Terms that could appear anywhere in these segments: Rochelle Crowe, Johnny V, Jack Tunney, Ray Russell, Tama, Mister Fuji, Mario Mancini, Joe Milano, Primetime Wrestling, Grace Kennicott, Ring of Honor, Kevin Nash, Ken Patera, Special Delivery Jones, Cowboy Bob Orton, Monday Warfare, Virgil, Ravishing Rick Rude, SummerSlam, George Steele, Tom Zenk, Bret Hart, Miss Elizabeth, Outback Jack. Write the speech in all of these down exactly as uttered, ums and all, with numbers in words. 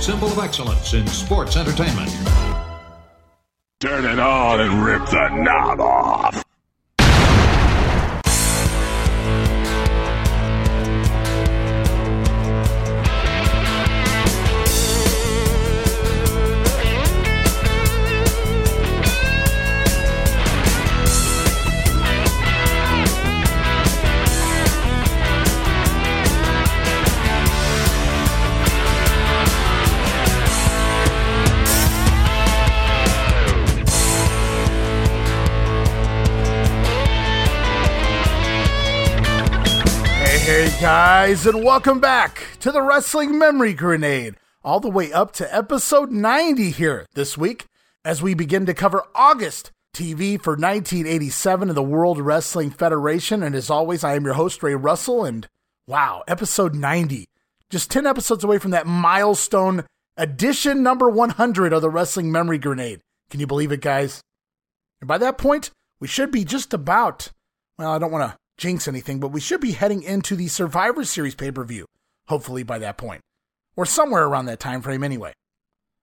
symbol of excellence in sports entertainment. Turn it on and rip the knob off. Hey guys, and welcome back to the Wrestling Memory Grenade, all the way up to episode ninety here this week, as we begin to cover August T V for nineteen eighty-seven of the World Wrestling Federation. And as always, I am your host, Ray Russell, and wow, episode ninety, just ten episodes away from that milestone edition number one hundred of the Wrestling Memory Grenade. Can you believe it, guys? And by that point, we should be just about, well, I don't want to jinx anything, but we should be heading into the Survivor Series pay-per-view, hopefully by that point, or somewhere around that time frame anyway.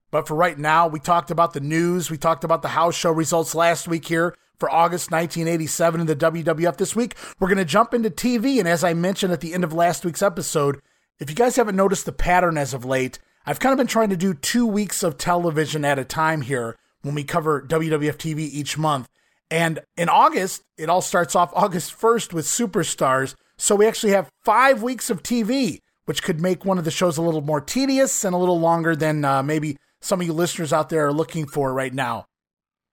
But for right now, we talked about the news, we talked about the house show results last week here for August nineteen eighty-seven in the W W F. This week, we're going to jump into T V, and as I mentioned at the end of last week's episode, if you guys haven't noticed the pattern as of late, I've kind of been trying to do two weeks of television at a time here when we cover W W F T V each month. And in August, it all starts off August first with Superstars. So we actually have five weeks of T V, which could make one of the shows a little more tedious and a little longer than uh, maybe some of you listeners out there are looking for right now.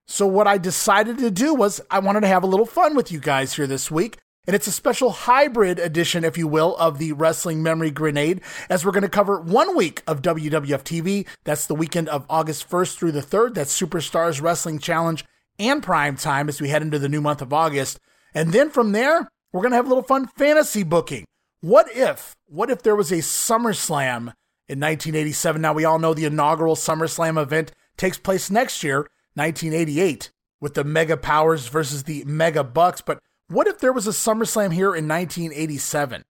So what I decided to do was I wanted to have a little fun with you guys here this week. And it's a special hybrid edition, if you will, of the Wrestling Memory Grenade, as we're going to cover one week of W W F T V. That's the weekend of August first through the third. That's Superstars, Wrestling Challenge, and prime time as we head into the new month of August. And then from there, we're going to have a little fun fantasy booking. What if, what if there was a SummerSlam in nineteen eighty-seven? Now, we all know the inaugural SummerSlam event takes place next year, nineteen eighty-eight, with the Mega Powers versus the Mega Bucks. But what if there was a SummerSlam here in nineteen eighty-seven?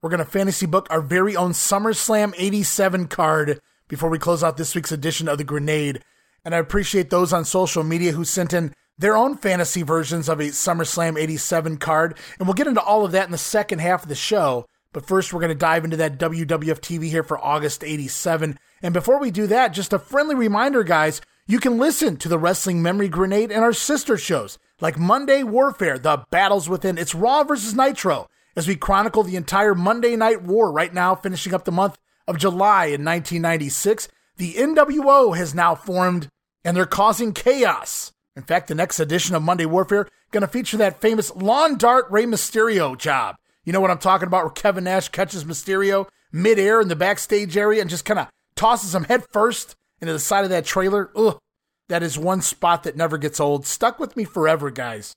We're going to fantasy book our very own SummerSlam eighty-seven card before we close out this week's edition of the Grenade. And I appreciate those on social media who sent in their own fantasy versions of a SummerSlam eighty-seven card. And we'll get into all of that in the second half of the show. But first, we're going to dive into that W W F T V here for August eighty-seven. And before we do that, just a friendly reminder, guys, you can listen to the Wrestling Memory Grenade and our sister shows, like Monday Warfare, The Battles Within. It's Raw versus Nitro, as we chronicle the entire Monday Night War right now, finishing up the month of July in nineteen ninety-six. The N W O has now formed, and they're causing chaos. In fact, the next edition of Monday Warfare going to feature that famous lawn dart Rey Mysterio job. You know what I'm talking about, where Kevin Nash catches Mysterio midair in the backstage area and just kind of tosses him headfirst into the side of that trailer. Ugh, that is one spot that never gets old. Stuck with me forever, guys.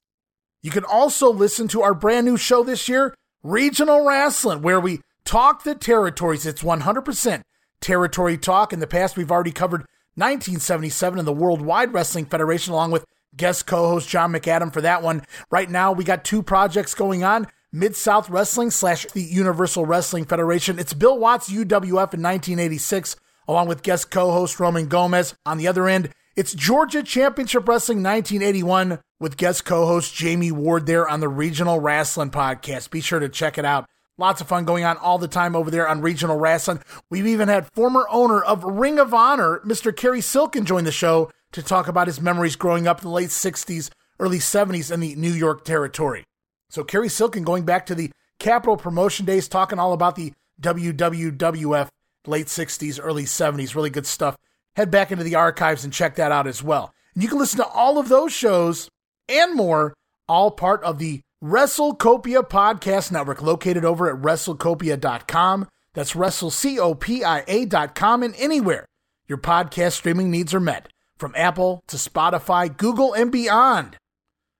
You can also listen to our brand new show this year, Regional Wrestling, where we talk the territories. It's one hundred percent territory talk. In the past, we've already covered nineteen seventy-seven in the Worldwide Wrestling Federation, along with guest co-host John McAdam for that one. Right now, we got two projects going on, Mid-South Wrestling slash the Universal Wrestling Federation. It's Bill Watts' U W F in nineteen eighty-six, along with guest co-host Roman Gomez. On the other end, it's Georgia Championship Wrestling nineteen eighty-one with guest co-host Jamie Ward there on the Regional Wrestling Podcast. Be sure to check it out. Lots of fun going on all the time over there on Regional Wrestling. We've even had former owner of Ring of Honor, Mister Kerry Silkin, join the show to talk about his memories growing up in the late sixties, early seventies in the New York territory. So Kerry Silkin going back to the Capital Promotion days, talking all about the W W F, late sixties, early seventies. Really good stuff. Head back into the archives and check that out as well. And you can listen to all of those shows and more, all part of the WrestleCopia Podcast Network, located over at WrestleCopia dot com. That's WrestleCopia dot com, and anywhere your podcast streaming needs are met, from Apple to Spotify, Google, and beyond.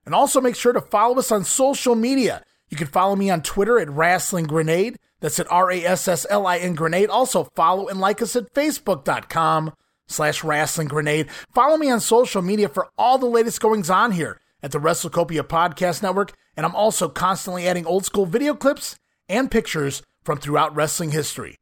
And also make sure to follow us on social media. You can follow me on Twitter at Wrestling Grenade. That's at R A S S L I N Grenade. Also follow and like us at Facebook.com slash Wrestling Grenade. Follow me on social media for all the latest goings on here at the WrestleCopia Podcast Network, and I'm also constantly adding old school video clips and pictures from throughout wrestling history.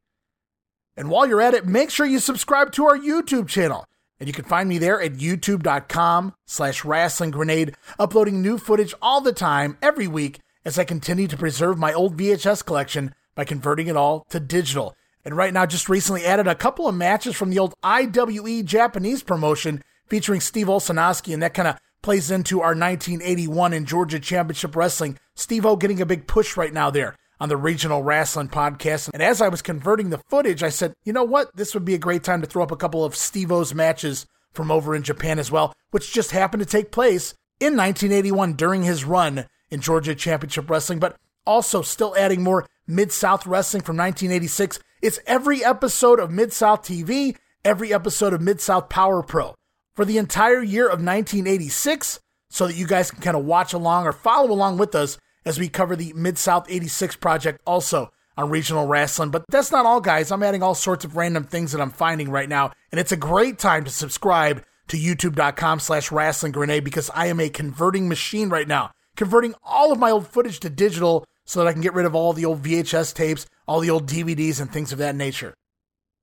And while you're at it, make sure you subscribe to our YouTube channel. And you can find me there at youtube.com slash Wrestling Grenade, uploading new footage all the time, every week, as I continue to preserve my old V H S collection by converting it all to digital. And right now, just recently added a couple of matches from the old I W E Japanese promotion featuring Steve Olsonowski, and that kind of plays into our nineteen eighty-one in Georgia Championship Wrestling. Steve-O getting a big push right now there on the Regional Wrestling Podcast. And as I was converting the footage, I said, you know what? This would be a great time to throw up a couple of Steve-O's matches from over in Japan as well, which just happened to take place in nineteen eighty-one during his run in Georgia Championship Wrestling, but also still adding more Mid-South Wrestling from nineteen eighty-six. It's every episode of Mid-South T V, every episode of Mid-South Power Pro for the entire year of nineteen eighty-six, so that you guys can kind of watch along or follow along with us as we cover the Mid-South eighty-six project also on Regional Wrestling. But that's not all, guys. I'm adding all sorts of random things that I'm finding right now, and it's a great time to subscribe to youtube.com slash Wrestling Grenade because I am a converting machine right now, converting all of my old footage to digital so that I can get rid of all the old V H S tapes, all the old D V Ds, and things of that nature.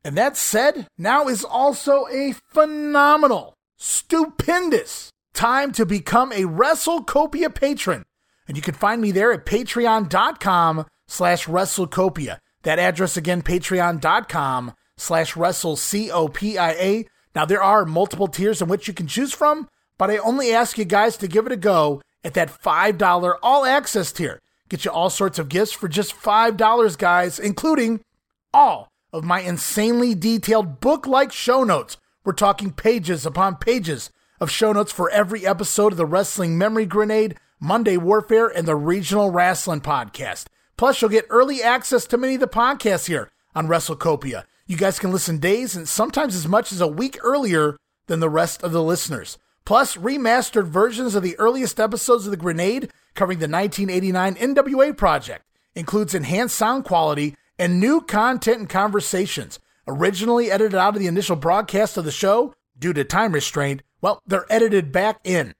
And that said, now is also a phenomenal, stupendous time to become a WrestleCopia patron. And you can find me there at patreon.com slash WrestleCopia. That address again, patreon.com slash WrestleCopia. Now, there are multiple tiers in which you can choose from, but I only ask you guys to give it a go at that five dollar all-access tier. Get you all sorts of gifts for just five dollars, guys, including all of my insanely detailed book-like show notes. We're talking pages upon pages of show notes for every episode of the Wrestling Memory Grenade, Monday Warfare, and the Regional Wrestling Podcast. Plus, you'll get early access to many of the podcasts here on WrestleCopia. You guys can listen days and sometimes as much as a week earlier than the rest of the listeners. Plus, remastered versions of the earliest episodes of the Grenade covering the nineteen eighty-nine N W A project. Includes enhanced sound quality and new content and conversations. Originally edited out of the initial broadcast of the show due to time restraint, well, they're edited back in.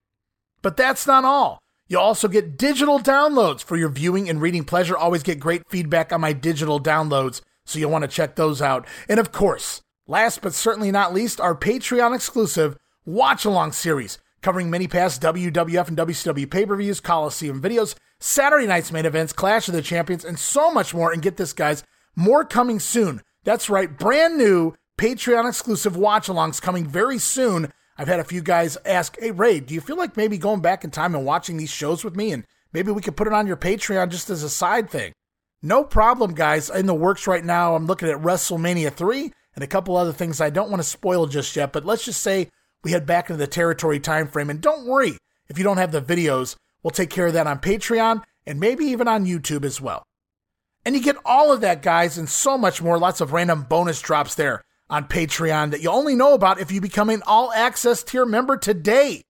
But that's not all. You'll also get digital downloads for your viewing and reading pleasure. Always get great feedback on my digital downloads, so you'll want to check those out. And of course, last but certainly not least, our Patreon-exclusive watch-along series covering many past W W F and W C W pay-per-views, Coliseum videos, Saturday night's main events, Clash of the Champions, and so much more. And get this, guys, more coming soon. That's right, brand new Patreon-exclusive watch-alongs coming very soon. I've had a few guys ask, hey, Ray, do you feel like maybe going back in time and watching these shows with me, and maybe we could put it on your Patreon just as a side thing? No problem, guys. In the works right now, I'm looking at WrestleMania three and a couple other things I don't want to spoil just yet, but let's just say we head back into the territory time frame. And don't worry, if you don't have the videos, we'll take care of that on Patreon and maybe even on YouTube as well. And you get all of that, guys, and so much more. Lots of random bonus drops there on Patreon that you only know about if you become an all-access tier member today.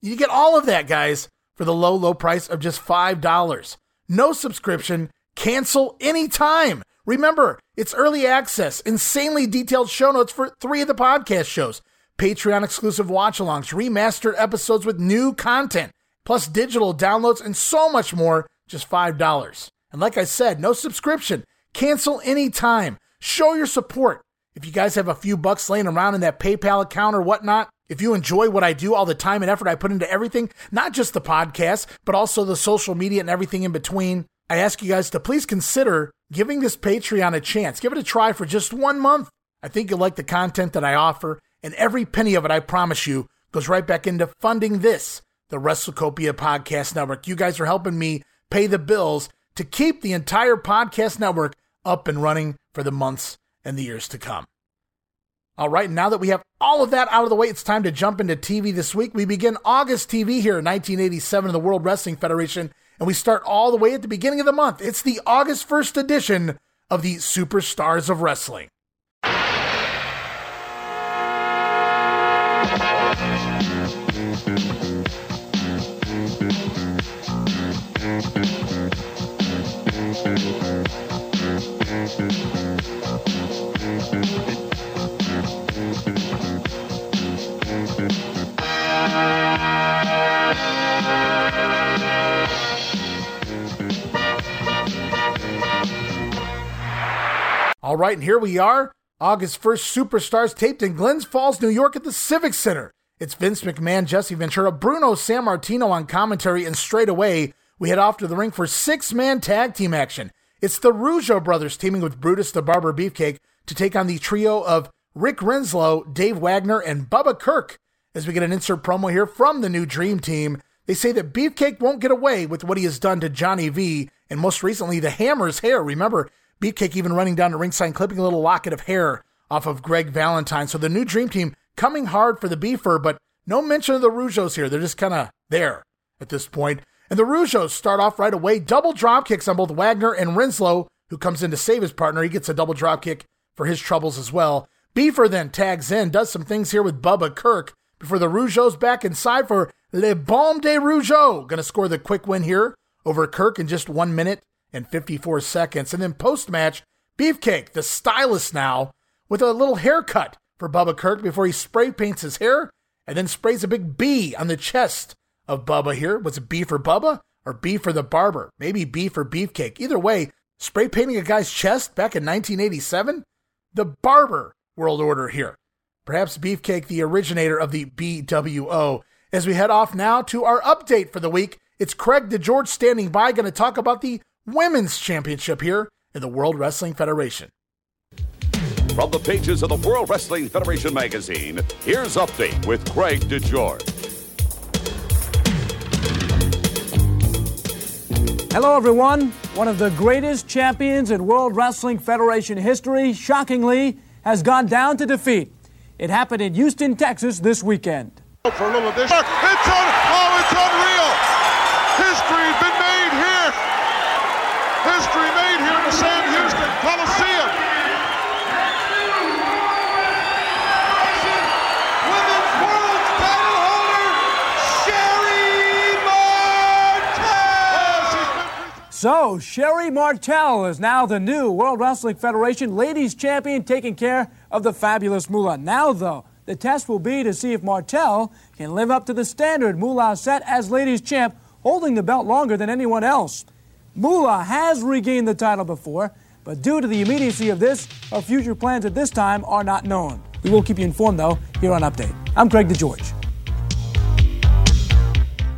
You get all of that, guys, for the low, low price of just five dollars. No subscription. Cancel anytime. Remember, it's early access, insanely detailed show notes for three of the podcast shows, Patreon-exclusive watch-alongs, remastered episodes with new content, plus digital downloads, and so much more, just five dollars. And like I said, no subscription. Cancel anytime. Show your support. If you guys have a few bucks laying around in that PayPal account or whatnot, if you enjoy what I do, all the time and effort I put into everything, not just the podcast, but also the social media and everything in between, I ask you guys to please consider giving this Patreon a chance. Give it a try for just one month. I think you'll like the content that I offer. And every penny of it, I promise you, goes right back into funding this, the WrestleCopia Podcast Network. You guys are helping me pay the bills to keep the entire podcast network up and running for the months and the years to come. All right, now that we have all of that out of the way, it's time to jump into T V this week. We begin August T V here in nineteen eighty-seven in the World Wrestling Federation, and we start all the way at the beginning of the month. It's the August first edition of the Superstars of Wrestling. All right, and here we are, August first, Superstars taped in Glens Falls, New York at the Civic Center. It's Vince McMahon, Jesse Ventura, Bruno Sammartino on commentary, and straight away, we head off to the ring for six-man tag team action. It's the Rougeau brothers teaming with Brutus the Barber Beefcake to take on the trio of Rick Renslow, Dave Wagner, and Bubba Kirk. As we get an insert promo here from the new Dream Team, they say that Beefcake won't get away with what he has done to Johnny V, and most recently, the Hammer's hair. Remember, Beefcake even running down to ringside, clipping a little locket of hair off of Greg Valentine. So the new Dream Team coming hard for the Beefer, but no mention of the Rougeaus here. They're just kind of there at this point. And the Rougeaus start off right away. Double drop kicks on both Wagner and Renslow, who comes in to save his partner. He gets a double drop kick for his troubles as well. Beefer then tags in, does some things here with Bubba Kirk before the Rougeaus back inside for Le Baume de Rougeau. Going to score the quick win here over Kirk in just one minute and fifty-four seconds. And then post-match, Beefcake, the stylist now, with a little haircut for Bubba Kirk before he spray paints his hair and then sprays a big B on the chest of Bubba here. Was it B for Bubba or B for the Barber? Maybe B for Beefcake. Either way, spray painting a guy's chest back in nineteen eighty-seven? The Barber World Order here. Perhaps Beefcake, the originator of the B W O. As we head off now to our update for the week, it's Craig DeGeorge standing by, going to talk about the Women's Championship here in the World Wrestling Federation. From the pages of the World Wrestling Federation magazine, here's Update with Craig DeGeorge. Hello, everyone. One of the greatest champions in World Wrestling Federation history, shockingly, has gone down to defeat. It happened in Houston, Texas this weekend. For a little bit. It's un- oh, it's unreal. History's been made here. History made here in the Sam Houston Coliseum. Women's World Title holder, Sherri Martel. So, Sherri Martel is now the new World Wrestling Federation Ladies Champion, taking care of the Fabulous Moolah. Now, though, the test will be to see if Martel can live up to the standard Moolah set as ladies champ, holding the belt longer than anyone else. Moolah has regained the title before, but due to the immediacy of this, our future plans at this time are not known. We will keep you informed, though, here on Update. I'm Craig DeGeorge.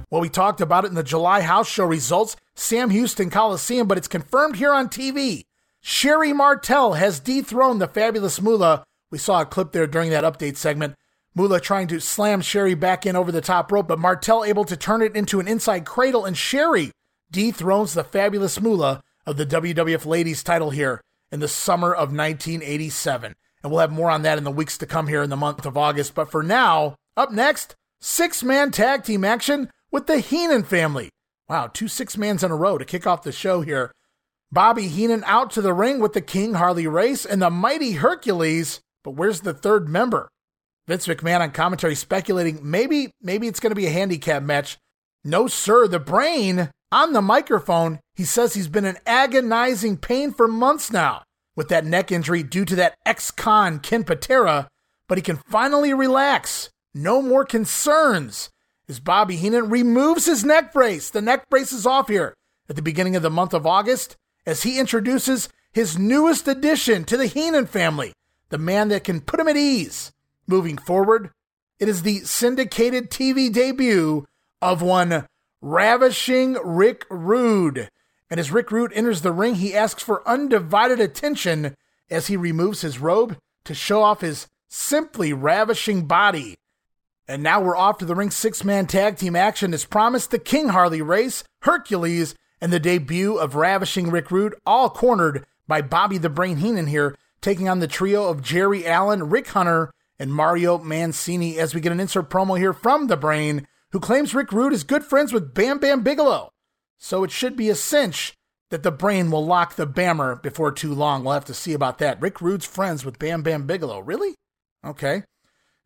Well, we talked about it in the July house show results, Sam Houston Coliseum, but it's confirmed here on T V. Sherri Martel has dethroned the Fabulous Moolah. We saw a clip there during that update segment. Moolah trying to slam Sherri back in over the top rope, but Martel able to turn it into an inside cradle, and Sherri dethrones the Fabulous Moolah of the W W F Ladies title here in the summer of nineteen eighty-seven. And we'll have more on that in the weeks to come here in the month of August. But for now, up next, six-man tag team action with the Heenan family. Wow, two six-mans in a row to kick off the show here. Bobby Heenan out to the ring with the King, Harley Race, and the mighty Hercules. But where's the third member? Vince McMahon on commentary speculating maybe, maybe it's going to be a handicap match. No, sir. The Brain on the microphone. He says he's been in agonizing pain for months now with that neck injury due to that ex-con Ken Patera, but he can finally relax. No more concerns as Bobby Heenan removes his neck brace. The neck brace is off here at the beginning of the month of August, as he introduces his newest addition to the Heenan family, the man that can put him at ease moving forward. It is the syndicated T V debut of one Ravishing Rick Rude. And as Rick Rude enters the ring, he asks for undivided attention as he removes his robe to show off his simply ravishing body. And now we're off to the ring. Six-man tag team action as promised. The King, Harley Race, Hercules, and the debut of Ravishing Rick Rude, all cornered by Bobby the Brain Heenan here, taking on the trio of Jerry Allen, Rick Hunter, and Mario Mancini, as we get an insert promo here from the Brain, who claims Rick Rude is good friends with Bam Bam Bigelow. So it should be a cinch that the Brain will lock the Bammer before too long. We'll have to see about that. Rick Rude's friends with Bam Bam Bigelow. Really? Okay.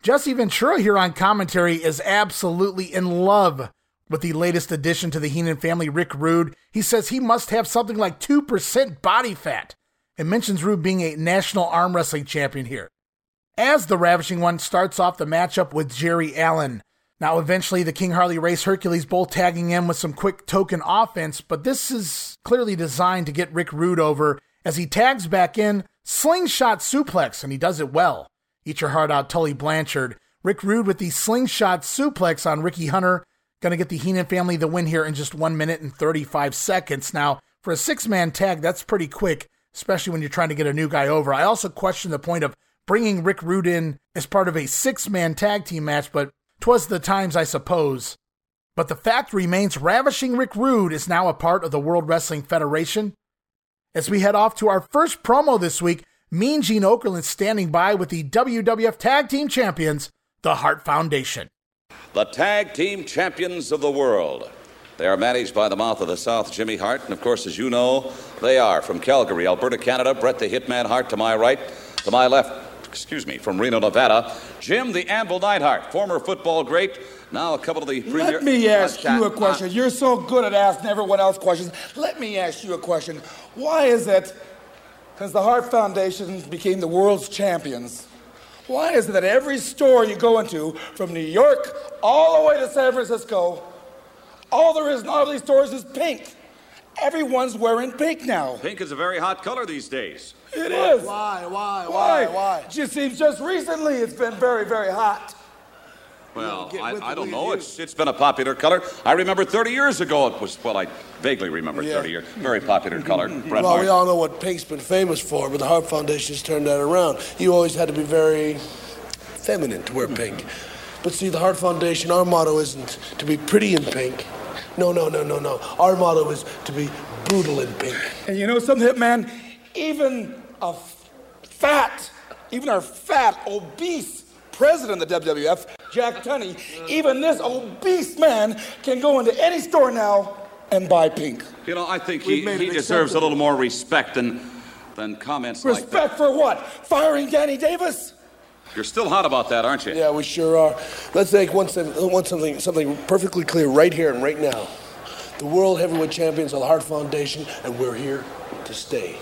Jesse Ventura here on commentary is absolutely in love with the latest addition to the Heenan family, Rick Rude. He says he must have something like two percent body fat and mentions Rude being a national arm wrestling champion here. As the Ravishing One starts off the matchup with Jerry Allen. Now, eventually, the King, Harley Race, Hercules both tagging in with some quick token offense, but this is clearly designed to get Rick Rude over as he tags back in, slingshot suplex, and he does it well. Eat your heart out, Tully Blanchard. Rick Rude with the slingshot suplex on Ricky Hunter. Going to get the Heenan family the win here in just one minute and thirty-five seconds. Now, for a six-man tag, that's pretty quick, especially when you're trying to get a new guy over. I also question the point of bringing Rick Rude in as part of a six-man tag team match, but 'twas the times, I suppose. But the fact remains, Ravishing Rick Rude is now a part of the World Wrestling Federation. As we head off to our first promo this week, Mean Gene Okerlund standing by with the W W F Tag Team Champions, the Hart Foundation. The Tag Team Champions of the World. They are managed by the mouth of the South, Jimmy Hart. And, of course, as you know, they are from Calgary, Alberta, Canada. Bret the Hitman Hart to my right, to my left, excuse me, from Reno, Nevada. Jim the Anvil Neidhart, former football great. Now a couple of the premier... Let me ask you a question. Uh, You're so good at asking everyone else questions. Let me ask you a question. Why is it... Since the Hart Foundation became the world's champions, why is it that every store you go into, from New York all the way to San Francisco, all there is in all these stores is pink? Everyone's wearing pink now. Pink is a very hot color these days. It why, is. Why, why, why, why? It just seems just recently it's been very, very hot. Well, I, I don't know. It's it's been a popular color. I remember thirty years ago it was, well, I vaguely remember yeah. thirty years. Very popular color. Well, Hart. We all know what pink's been famous for, but the Hart Foundation's turned that around. You always had to be very feminine to wear pink. But see, the Hart Foundation, our motto isn't to be pretty in pink. No, no, no, no, no. Our motto is to be brutal in pink. And you know something, Hitman? Even a fat, even our fat, obese president of the W W F, Jack Tunney, even this obese man can go into any store now and buy pink. You know, I think he, he deserves a little more respect than than comments respect like that. Respect for what? Firing Danny Davis? You're still hot about that, aren't you? Yeah, we sure are. Let's make one, one something something perfectly clear right here and right now. The World Heavyweight Champions of the Hart Foundation, and we're here to stay.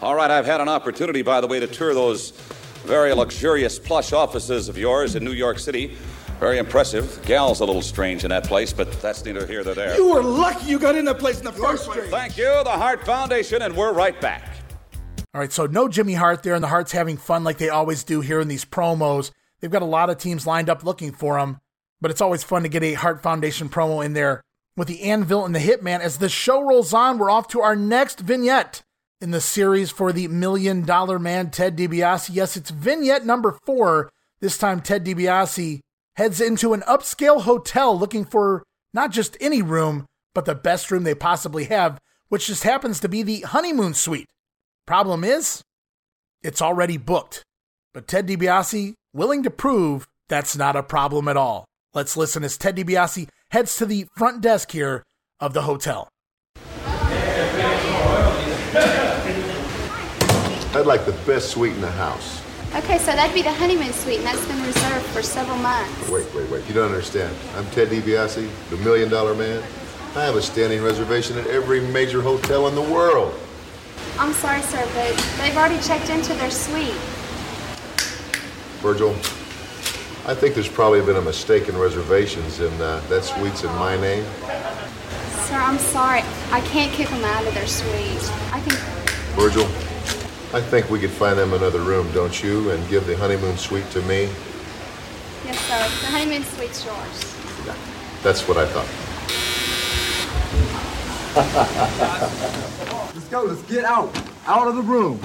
All right, I've had an opportunity, by the way, to tour those very luxurious plush offices of yours in New York City. Very impressive. Gal's a little strange in that place, but that's neither here nor there. You were lucky you got in that place in the first place. Thank you, the Hart Foundation, and we're right back. All right, so no Jimmy Hart there, and the Hart's having fun like they always do here in these promos. They've got a lot of teams lined up looking for him, but it's always fun to get a Hart Foundation promo in there with the Anvil and the Hitman. As the show rolls on, we're off to our next vignette in the series for the Million Dollar Man, Ted DiBiase. Yes, it's vignette number four. This time, Ted DiBiase heads into an upscale hotel looking for not just any room, but the best room they possibly have, which just happens to be the honeymoon suite. Problem is, it's already booked. But Ted DiBiase, willing to prove that's not a problem at all. Let's listen as Ted DiBiase heads to the front desk here of the hotel. I'd like the best suite in the house. Okay, so that'd be the honeymoon suite, and that's been reserved for several months. Wait, wait, wait. You don't understand. I'm Ted DiBiase, the Million Dollar Man. I have a standing reservation at every major hotel in the world. I'm sorry, sir, but they've already checked into their suite. Virgil, I think there's probably been a mistake in reservations, and uh, that suite's in my name. Sir, I'm sorry. I can't kick them out of their suite. I can... Virgil, I think we could find them another room, don't you? And give the honeymoon suite to me? Yes, sir. The honeymoon suite's yours. Yeah, that's what I thought. Let's go. Let's get out. Out of the room.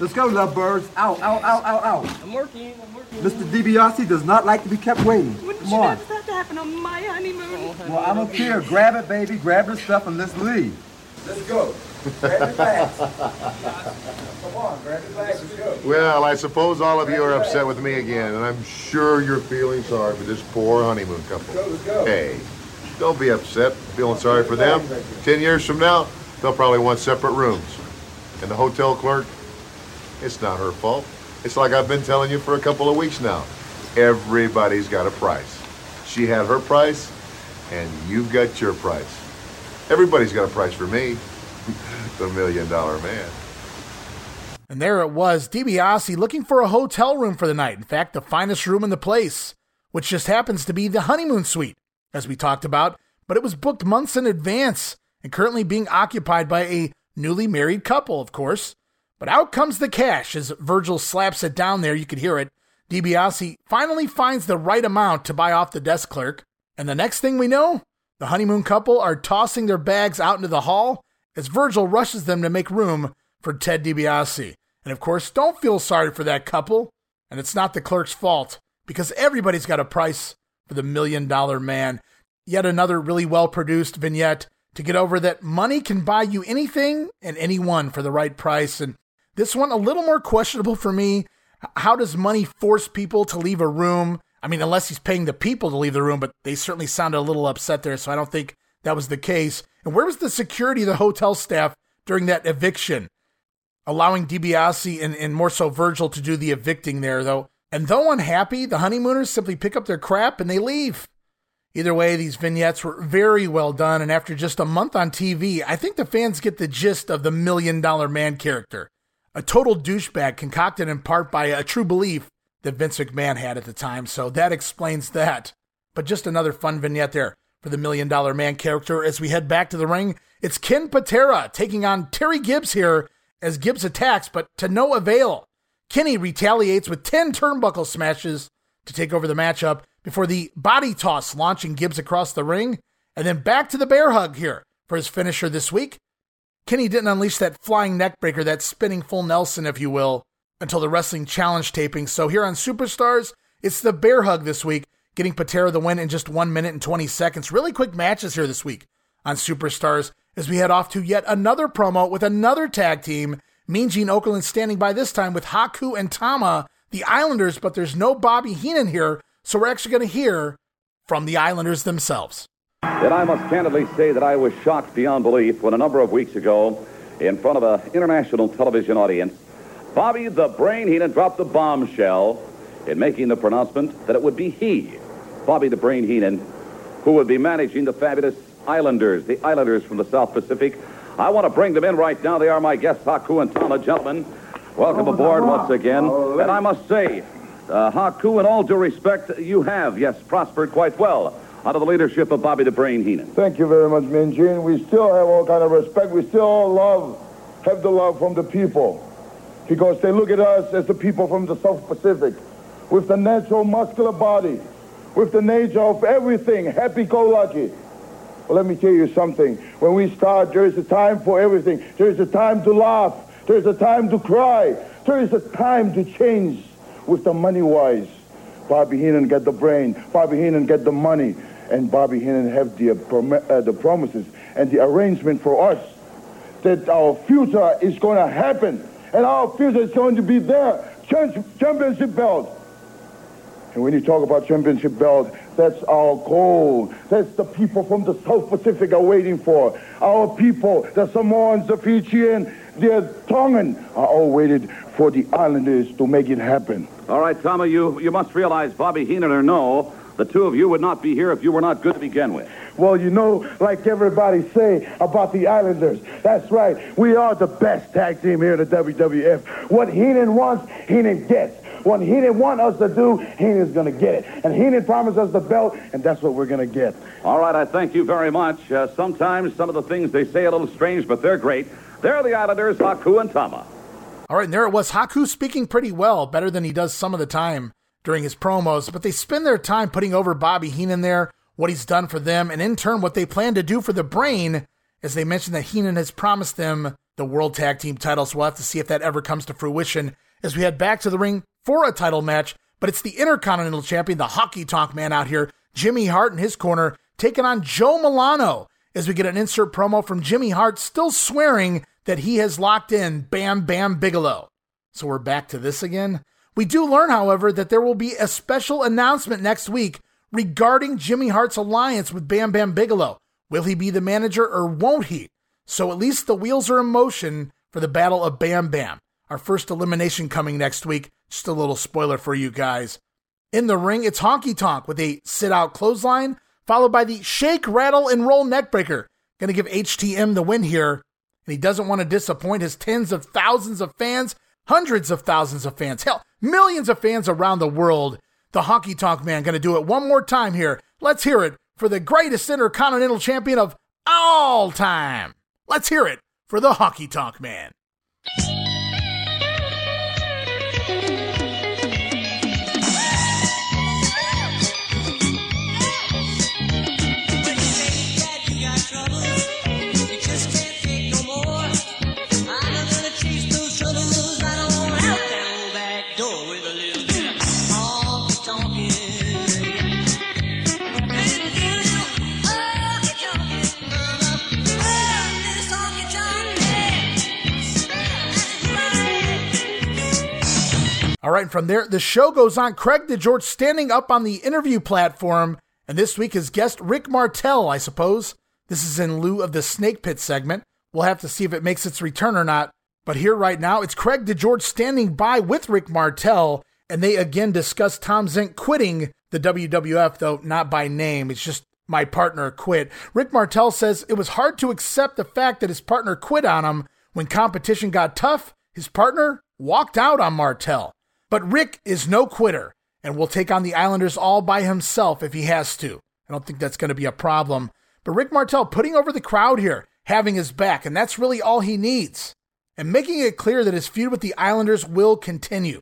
Let's go, lovebirds. Out, out, out, out, out. I'm working. I'm working. Mister DiBiase does not like to be kept waiting. Wouldn't Come you on. That to happen on my honeymoon? Oh, honeymoon? Well, I don't care. Grab it, baby. Grab the stuff and let's leave. Let's go. Grab your bags. Come on, grab your bags. Let's go. Well, I suppose all of grab you are upset with me again, and I'm sure you're feeling sorry for this poor honeymoon couple. Let's go, let's go. Hey, don't be upset feeling sorry for them. Ten years from now, they'll probably want separate rooms. And the hotel clerk, it's not her fault. It's like I've been telling you for a couple of weeks now. Everybody's got a price. She had her price, and you've got your price. Everybody's got a price for me. The Million Dollar Man. And there it was, DiBiase looking for a hotel room for the night. In fact, the finest room in the place, which just happens to be the honeymoon suite, as we talked about, but it was booked months in advance and currently being occupied by a newly married couple, of course. But out comes the cash as Virgil slaps it down there. You could hear it. DiBiase finally finds the right amount to buy off the desk clerk. And the next thing we know, the honeymoon couple are tossing their bags out into the hall as Virgil rushes them to make room for Ted DiBiase. And of course, don't feel sorry for that couple. And it's not the clerk's fault, because everybody's got a price for the Million Dollar Man. Yet another really well-produced vignette to get over that money can buy you anything and anyone for the right price. And this one, a little more questionable for me. How does money force people to leave a room? I mean, unless he's paying the people to leave the room, but they certainly sounded a little upset there, so I don't think that was the case. And where was the security of the hotel staff during that eviction? Allowing DiBiase and, and more so Virgil to do the evicting there, though. And though unhappy, the honeymooners simply pick up their crap and they leave. Either way, these vignettes were very well done, and after just a month on T V, I think the fans get the gist of the Million Dollar Man character. A total douchebag concocted in part by a true belief that Vince McMahon had at the time, so that explains that. But just another fun vignette there for the Million Dollar Man character. As we head back to the ring, it's Ken Patera taking on Terry Gibbs here as Gibbs attacks, but to no avail. Kenny retaliates with ten turnbuckle smashes to take over the matchup before the body toss launching Gibbs across the ring, and then back to the bear hug here for his finisher this week. Kenny didn't unleash that flying neckbreaker, that spinning full Nelson, if you will, until the Wrestling Challenge taping. So here on Superstars, it's the bear hug this week, getting Patera the win in just one minute and twenty seconds. Really quick matches here this week on Superstars as we head off to yet another promo with another tag team. Mean Gene Okerlund standing by this time with Haku and Tama, the Islanders, but there's no Bobby Heenan here, so we're actually going to hear from the Islanders themselves. Then I must candidly say that I was shocked beyond belief when a number of weeks ago, in front of an international television audience, Bobby the Brain Heenan dropped the bombshell in making the pronouncement that it would be he, Bobby the Brain Heenan, who would be managing the Fabulous Islanders, the Islanders from the South Pacific. I want to bring them in right now. They are my guests, Haku and Tama. Gentlemen, welcome oh, aboard once again. Oh, and I must say, uh, Haku, in all due respect, you have, yes, prospered quite well under the leadership of Bobby the Brain Heenan. Thank you very much, Mean Gene. We still have all kind of respect. We still all love, have the love from the people, because they look at us as the people from the South Pacific, with the natural muscular body, with the nature of everything, happy-go-lucky. Well, let me tell you something. When we start, there is a time for everything. There is a time to laugh. There is a time to cry. There is a time to change with the money-wise. Bobby Heenan get the brain. Bobby Heenan get the money. And Bobby Heenan have the, uh, prom- uh, the promises and the arrangement for us that our future is going to happen. And our future is going to be there. Ch- championship belt. And when you talk about championship belt, that's our goal. That's the people from the South Pacific are waiting for. Our people, the Samoans, the Fijian, the Tongan, are all waiting for the Islanders to make it happen. All right, Tama, you, you must realize, Bobby Heenan or no, the two of you would not be here if you were not good to begin with. Well, you know, like everybody say about the Islanders, that's right. We are the best tag team here in the W W F. What Heenan wants, Heenan gets. What Heenan want us to do, Heenan's going to get it. And Heenan promised us the belt, and that's what we're going to get. All right, I thank you very much. Uh, sometimes some of the things they say are a little strange, but they're great. They're the Islanders, Haku and Tama. All right, and there it was. Haku speaking pretty well, better than he does some of the time during his promos. But they spend their time putting over Bobby Heenan there, what he's done for them, and in turn what they plan to do for the Brain, as they mentioned that Heenan has promised them the World Tag Team titles. We'll have to see if that ever comes to fruition as we head back to the ring for a title match, but it's the Intercontinental Champion, the Honky Tonk Man out here, Jimmy Hart in his corner, taking on Joe Milano, as we get an insert promo from Jimmy Hart, still swearing that he has locked in Bam Bam Bigelow. So we're back to this again. We do learn, however, that there will be a special announcement next week regarding Jimmy Hart's alliance with Bam Bam Bigelow. Will he be the manager or won't he? So at least the wheels are in motion for the Battle of Bam Bam. Our first elimination coming next week. Just a little spoiler for you guys. In the ring, it's Honky Tonk with a sit-out clothesline, followed by the shake, rattle, and roll neckbreaker. Going to give H T M the win here, and he doesn't want to disappoint his tens of thousands of fans, hundreds of thousands of fans, hell, millions of fans around the world. The Honky Tonk Man going to do it one more time here. Let's hear it for the greatest Intercontinental Champion of all time. Let's hear it for the Honky Tonk Man. All right, and from there, the show goes on. Craig DeGeorge standing up on the interview platform, and this week his guest, Rick Martel, I suppose. This is in lieu of the Snake Pit segment. We'll have to see if it makes its return or not. But here right now, it's Craig DeGeorge standing by with Rick Martel, and they again discuss Tom Zenk quitting the W W F, though not by name. It's just, my partner quit. Rick Martel says it was hard to accept the fact that his partner quit on him. When competition got tough, his partner walked out on Martel. But Rick is no quitter, and will take on the Islanders all by himself if he has to. I don't think that's going to be a problem. But Rick Martel putting over the crowd here, having his back, and that's really all he needs. And making it clear that his feud with the Islanders will continue.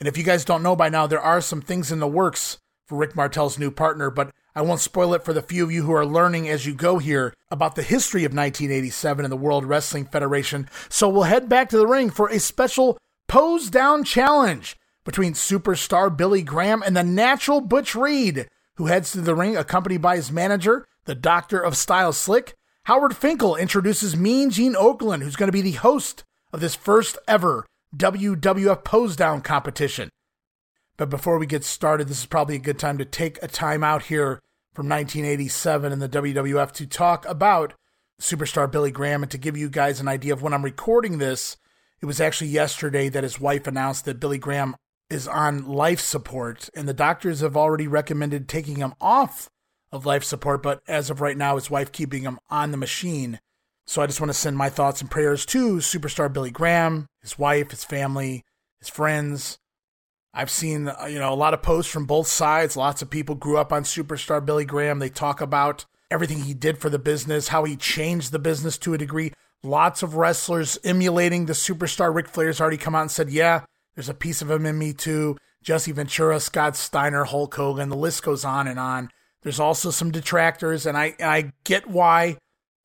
And if you guys don't know by now, there are some things in the works for Rick Martel's new partner, but I won't spoil it for the few of you who are learning as you go here about the history of nineteen eighty-seven and the World Wrestling Federation. So we'll head back to the ring for a special pose down challenge between superstar Billy Graham and the natural Butch Reed, who heads to the ring accompanied by his manager, the Doctor of Style Slick. Howard Finkel introduces Mean Gene Okerlund, who's going to be the host of this first ever W W F pose down competition. But before we get started, this is probably a good time to take a time out here from nineteen eighty-seven in the W W F to talk about superstar Billy Graham. And to give you guys an idea of when I'm recording this, it was actually yesterday that his wife announced that Billy Graham is on life support. And the doctors have already recommended taking him off of life support. But as of right now, his wife keeping him on the machine. So I just want to send my thoughts and prayers to superstar Billy Graham, his wife, his family, his friends. I've seen, you know, a lot of posts from both sides. Lots of people grew up on superstar Billy Graham. They talk about everything he did for the business, how he changed the business to a degree. Lots of wrestlers emulating the superstar. Ric Flair's already come out and said, yeah, there's a piece of him in me too. Jesse Ventura, Scott Steiner, Hulk Hogan, the list goes on and on. There's also some detractors, and I, and I get why.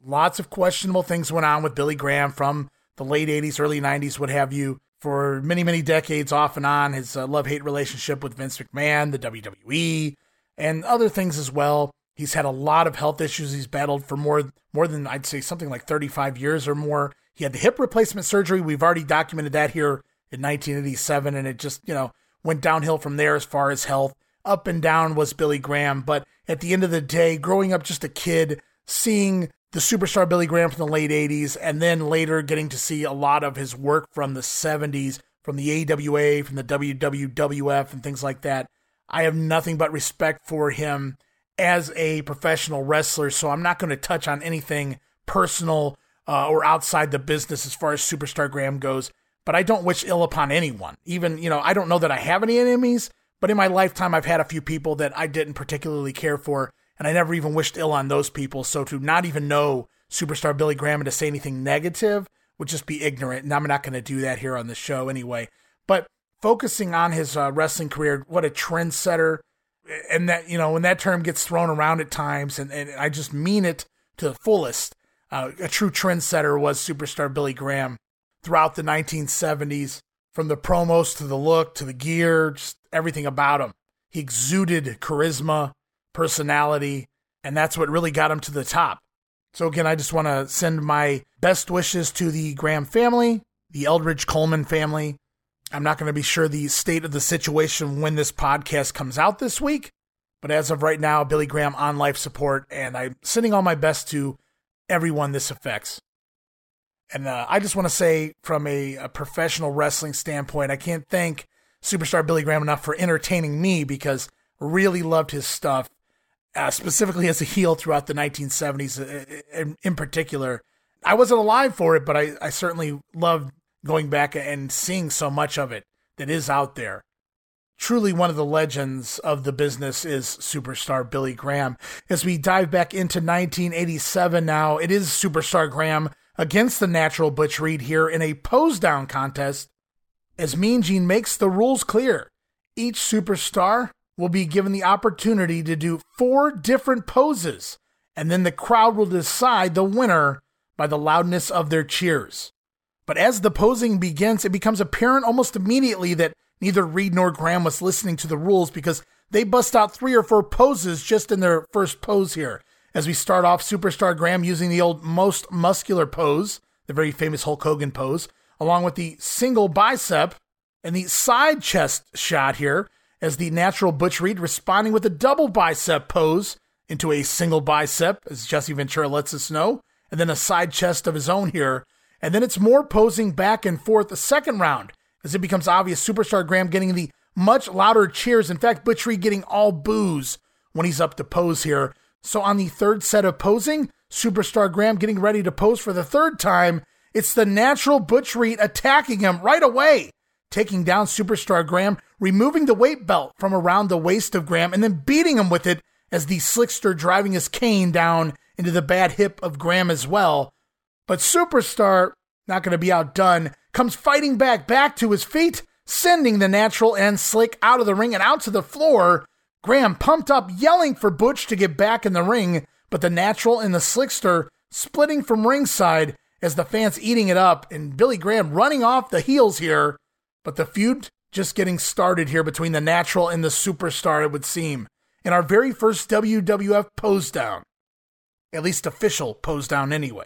Lots of questionable things went on with Billy Graham from the late eighties, early nineties, what have you. For many, many decades off and on, his uh, love-hate relationship with Vince McMahon, the W W E, and other things as well. He's had a lot of health issues he's battled for more, more than, I'd say, something like thirty-five years or more. He had the hip replacement surgery. We've already documented that here in nineteen eighty-seven, and it just, you know, went downhill from there as far as health. Up and down was Billy Graham, but at the end of the day, growing up just a kid, seeing the superstar Billy Graham from the late eighties, and then later getting to see a lot of his work from the seventies, from the A W A, from the W W F, and things like that. I have nothing but respect for him as a professional wrestler, so I'm not going to touch on anything personal uh, or outside the business as far as superstar Graham goes, but I don't wish ill upon anyone. Even, you know, I don't know that I have any enemies, but in my lifetime I've had a few people that I didn't particularly care for, and I never even wished ill on those people. So to not even know superstar Billy Graham and to say anything negative would just be ignorant. And I'm not going to do that here on the show anyway. But focusing on his uh, wrestling career, what a trendsetter. And that, you know, when that term gets thrown around at times, and, and I just mean it to the fullest, uh, a true trendsetter was superstar Billy Graham throughout the nineteen seventies, from the promos to the look, to the gear, just everything about him. He exuded charisma, personality, and that's what really got him to the top. So again, I just want to send my best wishes to the Graham family, the Eldridge Coleman family. I'm not going to be sure the state of the situation when this podcast comes out this week, but as of right now, Billy Graham on life support, and I'm sending all my best to everyone this affects. And uh, I just want to say, from a, a professional wrestling standpoint, I can't thank superstar Billy Graham enough for entertaining me, because I really loved his stuff. Uh, specifically as a heel throughout the nineteen seventies in, in particular. I wasn't alive for it, but I, I certainly loved going back and seeing so much of it that is out there. Truly one of the legends of the business is superstar Billy Graham. As we dive back into nineteen eighty-seven now, it is superstar Graham against the natural Butch Reed here in a pose-down contest. As Mean Gene makes the rules clear, each superstar will be given the opportunity to do four different poses, and then the crowd will decide the winner by the loudness of their cheers. But as the posing begins, it becomes apparent almost immediately that neither Reed nor Graham was listening to the rules, because they bust out three or four poses just in their first pose here. As we start off, superstar Graham using the old most muscular pose, the very famous Hulk Hogan pose, along with the single bicep, And the side chest shot here as the natural Butch Reed responding with a double bicep pose into a single bicep, as Jesse Ventura lets us know, and then a side chest of his own here. And then it's more posing back and forth the second round as it becomes obvious. Superstar Graham getting the much louder cheers. In fact, Butch Reed getting all boos when he's up to pose here. So on the third set of posing, Superstar Graham getting ready to pose for the third time. It's the natural Butch Reed attacking him right away, taking down Superstar Graham, removing the weight belt from around the waist of Graham, and then beating him with it as the slickster driving his cane down into the bad hip of Graham as well. But Superstar, not going to be outdone, comes fighting back, back to his feet, sending the natural and Slick out of the ring and out to the floor. Graham pumped up, yelling for Butch to get back in the ring, but the natural and the slickster splitting from ringside as the fans eating it up, and Billy Graham running off the heels here. But the feud just getting started here between the natural and the Superstar, it would seem, in our very first W W F pose down. At least official pose down anyway.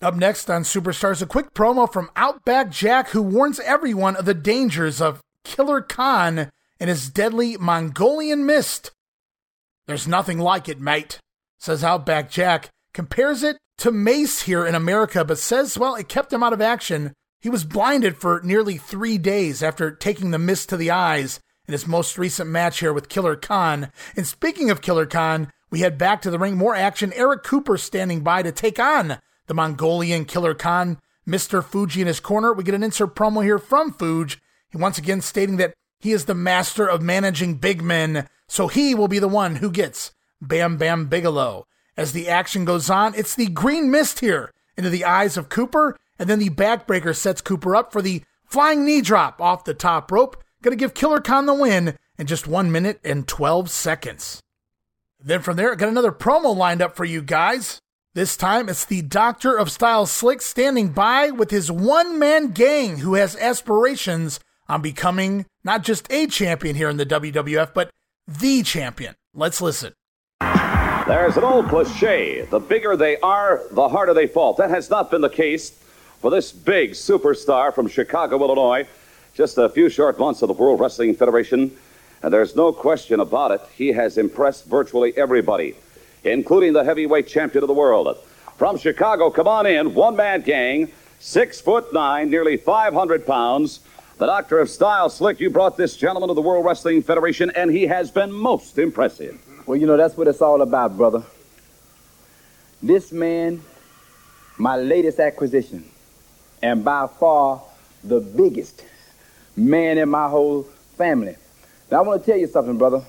Up next on Superstars, a quick promo from Outback Jack, who warns everyone of the dangers of Killer Khan and his deadly Mongolian mist. "There's nothing like it, mate," says Outback Jack. Compares it to mace here in America, but says, well, it kept him out of action. He was blinded for nearly three days after taking the mist to the eyes in his most recent match here with Killer Khan. And speaking of Killer Khan, we head back to the ring. More action. Eric Cooper standing by to take on the Mongolian Killer Khan, Mister Fuji in his corner. We get an insert promo here from Fuji. He once again stating that he is the master of managing big men, so he will be the one who gets Bam Bam Bigelow. As the action goes on, it's the green mist here into the eyes of Cooper, and then the backbreaker sets Cooper up for the flying knee drop off the top rope. Going to give Killer Khan the win in just one minute and twelve seconds. Then from there, I got another promo lined up for you guys. This time, it's the Doctor of Style Slick standing by with his one-man gang who has aspirations on becoming not just a champion here in the W W F, but the champion. Let's listen. There's an old cliche, the bigger they are, the harder they fall. That has not been the case for this big superstar from Chicago, Illinois. Just a few short months of the World Wrestling Federation, and there's no question about it, he has impressed virtually everybody, including the heavyweight champion of the world. From Chicago, come on in, One Man Gang, six foot nine, nearly five hundred pounds. The Doctor of Style, Slick, you brought this gentleman to the World Wrestling Federation, and he has been most impressive. Well, you know, that's what it's all about, brother. This man, my latest acquisition, and by far the biggest man in my whole family. Now, I want to tell you something, brother.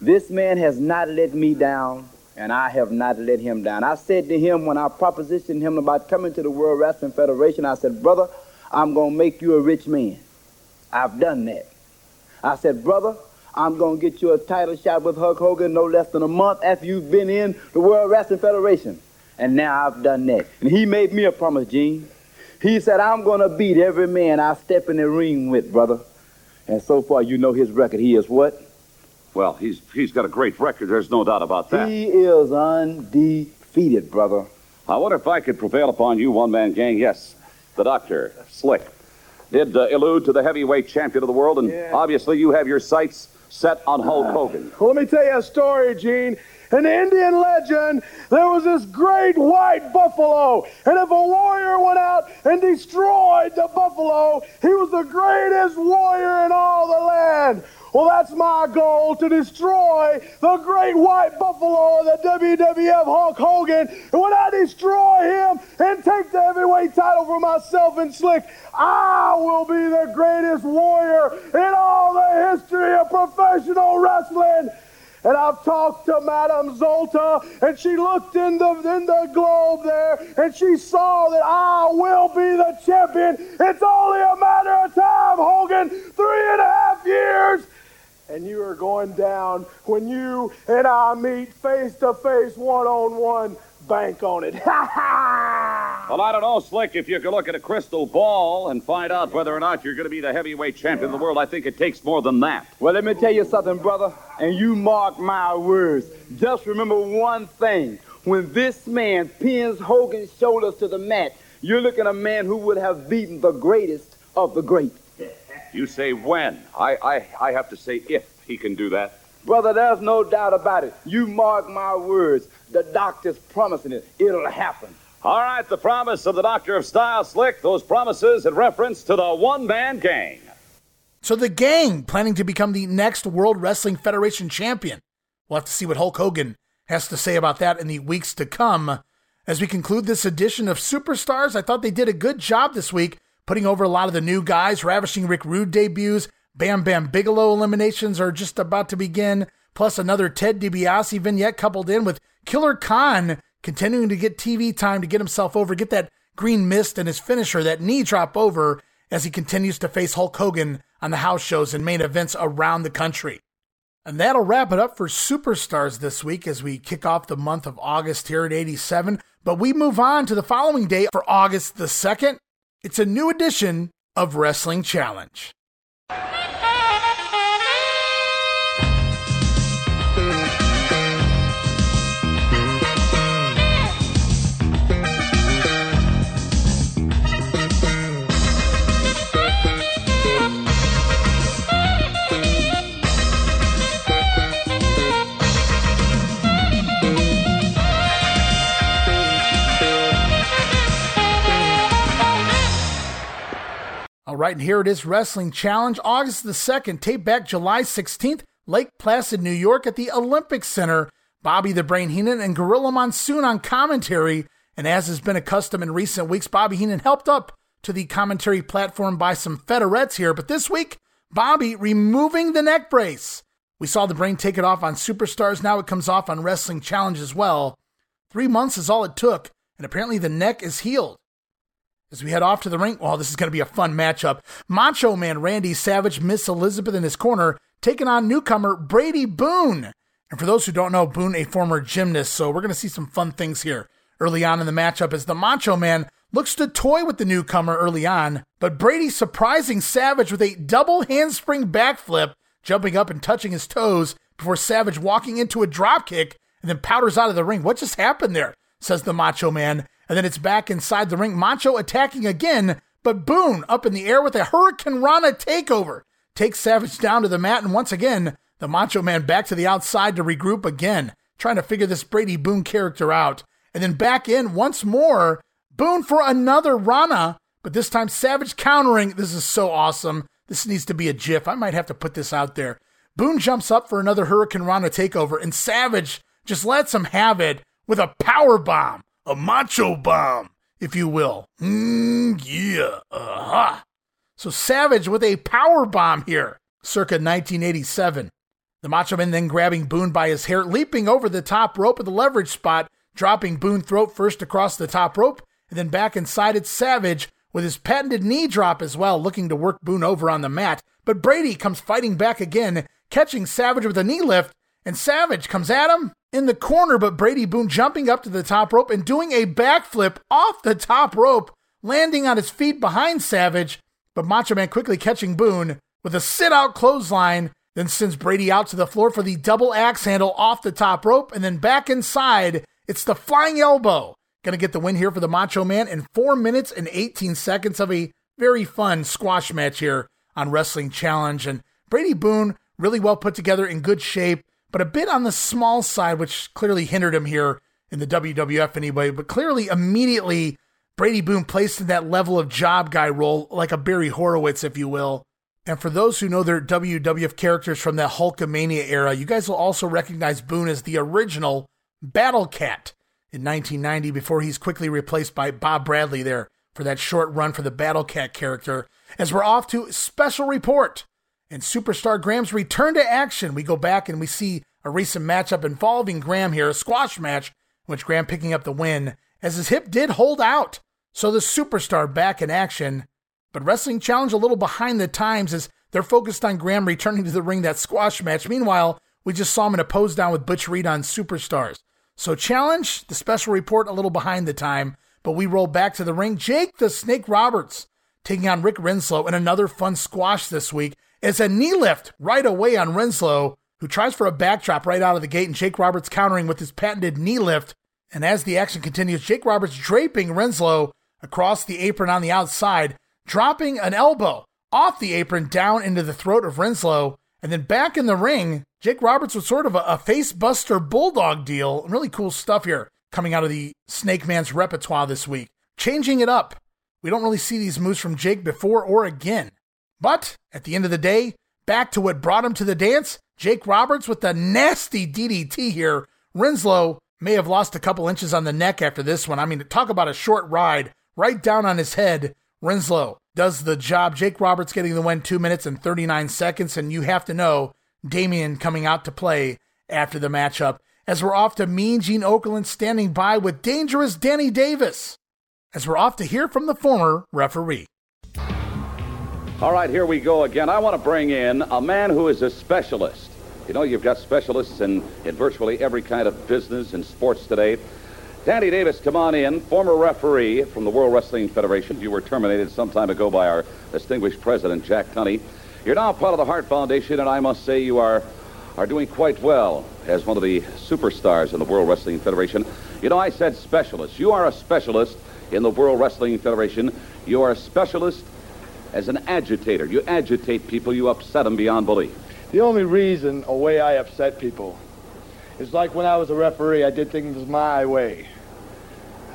This man has not let me down, and I have not let him down. I said to him when I propositioned him about coming to the World Wrestling Federation, I said, brother, I'm going to make you a rich man. I've done that. I said, brother, I'm going to get you a title shot with Hulk Hogan no less than a month after you've been in the World Wrestling Federation. And now I've done that. And he made me a promise, Gene. He said, I'm going to beat every man I step in the ring with, brother. And so far, you know his record. He is what? Well, he's he's got a great record. There's no doubt about that. He is undefeated, brother. I wonder if I could prevail upon you, One Man Gang. Yes, the Doctor, Slick, did uh, allude to the heavyweight champion of the world, and yeah. Obviously you have your sights set on Hulk uh, Hogan. Well, let me tell you a story, Gene. An Indian legend, there was this great white buffalo, and if a warrior went out and destroyed the buffalo, he was the greatest warrior in all the land. Well, that's my goal, to destroy the great white buffalo of the W W F, Hulk Hogan. And when I destroy him and take the heavyweight title for myself and Slick, I will be the greatest warrior in all the history of professional wrestling. And I've talked to Madame Zolta, and she looked in the, in the globe there, and she saw that I will be the champion. It's only a matter of time, Hogan, three and a half years. And you are going down when you and I meet face-to-face, one-on-one. Bank on it. Well, I don't know, Slick, if you could look at a crystal ball and find out whether or not you're going to be the heavyweight champion yeah. of the world. I think it takes more than that. Well, let me tell you something, brother, and you mark my words. Just remember one thing. When this man pins Hogan's shoulders to the mat, you're looking at a man who would have beaten the greatest of the great. You say when. I, I, I have to say if he can do that. Brother, there's no doubt about it. You mark my words. The doctor's promising it. It'll happen. All right, the promise of the Doctor of Style, Slick. Those promises in reference to the One Man Gang. So the gang planning to become the next World Wrestling Federation champion. We'll have to see what Hulk Hogan has to say about that in the weeks to come. As we conclude this edition of Superstars, I thought they did a good job this week, putting over a lot of the new guys. Ravishing Rick Rude debuts, Bam Bam Bigelow eliminations are just about to begin, plus another Ted DiBiase vignette coupled in with Killer Khan continuing to get T V time to get himself over, get that green mist and his finisher, that knee drop over, as he continues to face Hulk Hogan on the house shows and main events around the country. And that'll wrap it up for Superstars this week as we kick off the month of August here at eighty-seven. But we move on to the following day for August the second. It's a new edition of Wrestling Challenge. All right, and here it is, Wrestling Challenge, August the second, tape back July sixteenth, Lake Placid, New York at the Olympic Center. Bobby the Brain Heenan and Gorilla Monsoon on commentary, and as has been accustomed in recent weeks, Bobby Heenan helped up to the commentary platform by some federettes here, but this week, Bobby removing the neck brace. We saw the Brain take it off on Superstars, now it comes off on Wrestling Challenge as well. Three months is all it took, and apparently the neck is healed. As we head off to the ring, well, this is going to be a fun matchup. Macho Man Randy Savage, Miss Elizabeth in his corner, taking on newcomer Brady Boone. And for those who don't know, Boone, a former gymnast, so we're going to see some fun things here early on in the matchup as the Macho Man looks to toy with the newcomer early on, but Brady surprising Savage with a double handspring backflip, jumping up and touching his toes before Savage walking into a dropkick and then powders out of the ring. What just happened there, says the Macho Man. And then it's back inside the ring. Macho attacking again, but Boone up in the air with a Hurricane Rana takeover. Takes Savage down to the mat, and once again, the Macho Man back to the outside to regroup again, trying to figure this Brady Boone character out. And then back in once more, Boone for another Rana, but this time Savage countering. This is so awesome. This needs to be a GIF. I might have to put this out there. Boone jumps up for another Hurricane Rana takeover, and Savage just lets him have it with a power bomb. A macho bomb, if you will. Mm, yeah, uh-huh. So Savage with a power bomb here, circa nineteen eighty-seven. The Macho Man then grabbing Boone by his hair, leaping over the top rope at the leverage spot, dropping Boone throat first across the top rope, and then back inside it's Savage with his patented knee drop as well, looking to work Boone over on the mat. But Brady comes fighting back again, catching Savage with a knee lift, and Savage comes at him in the corner, but Brady Boone jumping up to the top rope and doing a backflip off the top rope, landing on his feet behind Savage, but Macho Man quickly catching Boone with a sit-out clothesline, then sends Brady out to the floor for the double axe handle off the top rope, and then back inside, it's the flying elbow. Going to get the win here for the Macho Man in four minutes and eighteen seconds of a very fun squash match here on Wrestling Challenge, and Brady Boone really well put together, in good shape, but a bit on the small side, which clearly hindered him here in the W W F anyway. But clearly, immediately, Brady Boone placed in that level of job guy role, like a Barry Horowitz, if you will. And for those who know their W W F characters from that Hulkamania era, you guys will also recognize Boone as the original Battle Cat in nineteen ninety, before he's quickly replaced by Bob Bradley there for that short run for the Battle Cat character. As we're off to Special Report and Superstar Graham's return to action. We go back and we see a recent matchup involving Graham here, a squash match, which Graham picking up the win as his hip did hold out. So the Superstar back in action, but Wrestling Challenge a little behind the times as they're focused on Graham returning to the ring, that squash match. Meanwhile, we just saw him in a pose down with Butch Reed on Superstars. So Challenge, the Special Report, a little behind the time, but we roll back to the ring. Jake the Snake Roberts taking on Rick Renslow in another fun squash this week. It's a knee lift right away on Renslow, who tries for a backdrop right out of the gate, and Jake Roberts countering with his patented knee lift. And as the action continues, Jake Roberts draping Renslow across the apron on the outside, dropping an elbow off the apron down into the throat of Renslow, and then back in the ring, Jake Roberts with sort of a, a face-buster bulldog deal. Really cool stuff here coming out of the Snake Man's repertoire this week. Changing it up. We don't really see these moves from Jake before or again. But at the end of the day, back to what brought him to the dance, Jake Roberts with the nasty D D T here. Renslow may have lost a couple inches on the neck after this one. I mean, talk about a short ride right down on his head. Renslow does the job. Jake Roberts getting the win, two minutes and thirty-nine seconds. And you have to know Damian coming out to play after the matchup, as we're off to Mean Gene Okerlund standing by with Dangerous Danny Davis, as we're off to hear from the former referee. All right, here we go again. I want to bring in a man who is a specialist. You know, you've got specialists in, in virtually every kind of business and sports today. Danny Davis, come on in, former referee from the World Wrestling Federation. You were terminated some time ago by our distinguished president, Jack Tunney. You're now part of the Hart Foundation, and I must say you are, are doing quite well as one of the superstars in the World Wrestling Federation. You know, I said specialist. You are a specialist in the World Wrestling Federation. You are a specialist as an agitator. You agitate people. You upset them beyond belief. The only reason or way I upset people is like when I was a referee, I did things my way.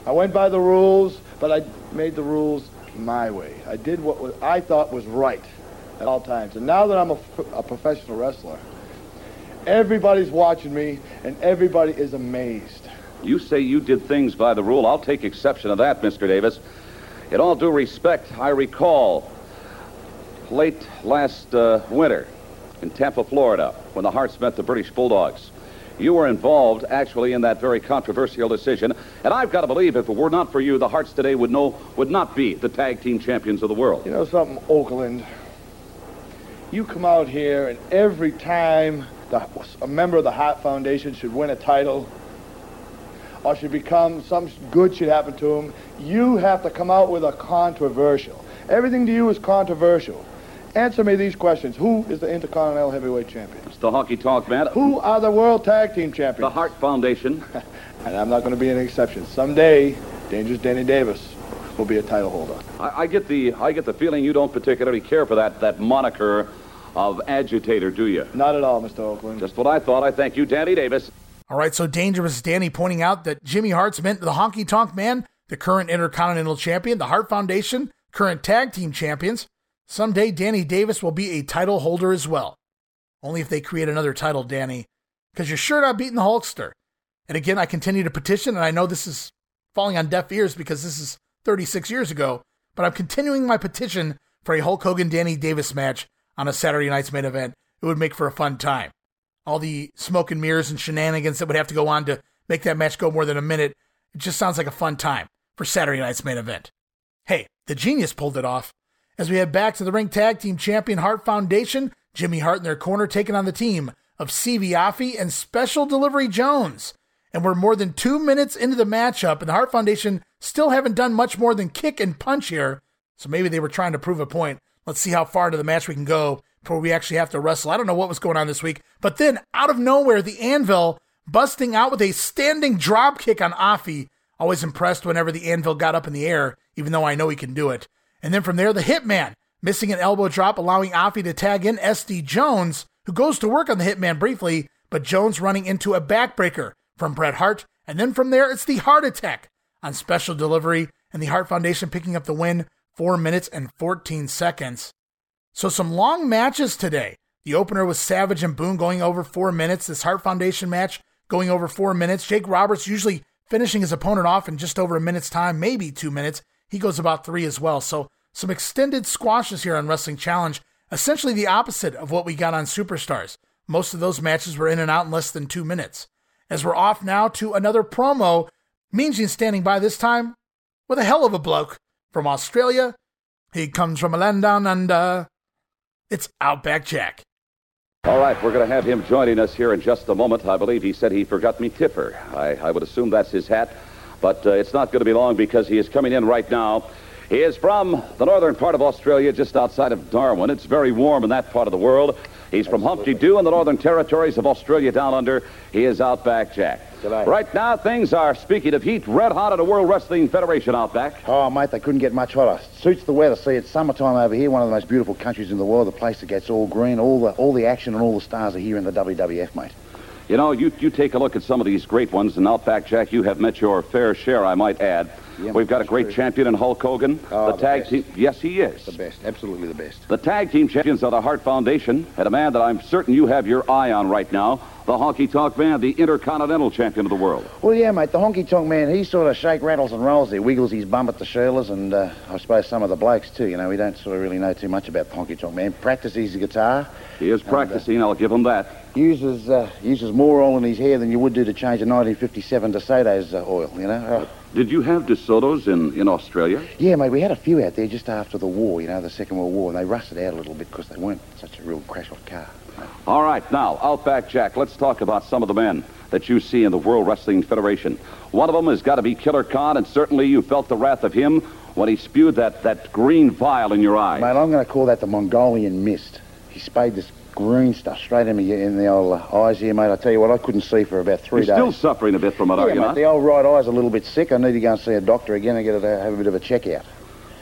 I went by the rules, but I made the rules my way. I did what was, I thought was right at all times. And now that I'm a, a professional wrestler, everybody's watching me and everybody is amazed. You say you did things by the rule. I'll take exception to that, Mister Davis. In all due respect, I recall late last uh, winter in Tampa, Florida, when the Harts met the British Bulldogs. You were involved, actually, in that very controversial decision. And I've got to believe if it were not for you, the Harts today would know would not be the tag team champions of the world. You know something, Oakland? You come out here, and every time the, a member of the Hart Foundation should win a title or should become, some good should happen to him, you have to come out with a controversial. Everything to you is controversial. Answer me these questions. Who is the Intercontinental Heavyweight Champion? It's the Honky Tonk Man. Who are the World Tag Team Champions? The Hart Foundation. And I'm not going to be an exception. Someday, Dangerous Danny Davis will be a title holder. I, I get the I get the feeling you don't particularly care for that, that moniker of agitator, do you? Not at all, Mister Oakland. Just what I thought. I thank you, Danny Davis. All right, so Dangerous Danny pointing out that Jimmy Hart's meant the Honky Tonk Man, the current Intercontinental Champion, the Hart Foundation, current Tag Team Champions. Someday, Danny Davis will be a title holder as well. Only if they create another title, Danny, because you're sure not beating the Hulkster. And again, I continue to petition, and I know this is falling on deaf ears because this is thirty-six years ago, but I'm continuing my petition for a Hulk Hogan-Danny Davis match on a Saturday night's main event. It would make for a fun time. All the smoke and mirrors and shenanigans that would have to go on to make that match go more than a minute, it just sounds like a fun time for Saturday night's main event. Hey, the genius pulled it off. As we head back to the ring, tag team champion Hart Foundation, Jimmy Hart in their corner, taking on the team of Siviafi and Special Delivery Jones. And we're more than two minutes into the matchup, and the Hart Foundation still haven't done much more than kick and punch here. So maybe they were trying to prove a point. Let's see how far into the match we can go before we actually have to wrestle. I don't know what was going on this week. But then, out of nowhere, the Anvil busting out with a standing drop kick on Afi. Always impressed whenever the Anvil got up in the air, even though I know he can do it. And then from there, the Hitman, missing an elbow drop, allowing Afi to tag in S D Jones, who goes to work on the Hitman briefly, but Jones running into a backbreaker from Bret Hart. And then from there, it's the Heart Attack on Special Delivery, and the Hart Foundation picking up the win, four minutes and fourteen seconds. So some long matches today. The opener was Savage and Boone going over four minutes. This Hart Foundation match going over four minutes. Jake Roberts usually finishing his opponent off in just over a minute's time, maybe two minutes. He goes about three as well. So some extended squashes here on Wrestling Challenge, essentially the opposite of what we got on Superstars. Most of those matches were in and out in less than two minutes. As we're off now to another promo, Mean Gene standing by this time with a hell of a bloke from Australia. He comes from a land down under. It's Outback Jack. All right, we're going to have him joining us here in just a moment. I believe he said he forgot me tipper. I, I would assume that's his hat. But uh, it's not going to be long because he is coming in right now. He is from the northern part of Australia, just outside of Darwin. It's very warm in that part of the world. He's from Humpty Doo in the Northern Territories of Australia down under. He is Outback Jack. Tonight. Right now, things are, speaking of heat, red hot at the World Wrestling Federation out back. Oh, mate, they couldn't get much hotter. Suits the weather. See, it's summertime over here, one of the most beautiful countries in the world, the place that gets all green, all the all the action and all the stars are here in the W W F, mate. You know, you, you take a look at some of these great ones, and Outback Jack, you have met your fair share, I might add. Yeah, We've got a great true. champion in Hulk Hogan. Oh, the tag the team, yes, he is. The best, absolutely the best. The tag team champions are the Hart Foundation, and a man that I'm certain you have your eye on right now, the Honky Tonk Man, the Intercontinental Champion of the world. Well, yeah, mate, the Honky Tonk Man, he sort of shake, rattles, and rolls. He wiggles his bum at the Shirlers, and uh, I suppose some of the blokes, too. You know, we don't sort of really know too much about the Honky Tonk Man. Practices his guitar. He is practicing, and, uh, I'll give him that. Uses uh, uses more oil in his hair than you would do to change a nineteen fifty-seven DeSoto's uh, oil, you know. Oh. Did you have DeSoto's in, in Australia? Yeah, mate, we had a few out there just after the war, you know, the Second World War, and they rusted out a little bit because they weren't such a real crash-hot car. All right, now, Outback Jack, let's talk about some of the men that you see in the World Wrestling Federation. One of them has got to be Killer Khan, and certainly you felt the wrath of him when he spewed that, that green vial in your eye. Mate, I'm going to call that the Mongolian mist. He sprayed this green stuff straight in me in the old uh, eyes here, mate. I tell you what, I couldn't see for about three You're days. Still suffering a bit from it, yeah, are you mate, not? The old right eye's a little bit sick. I need to go and see a doctor again and get it, uh, have a bit of a check-out.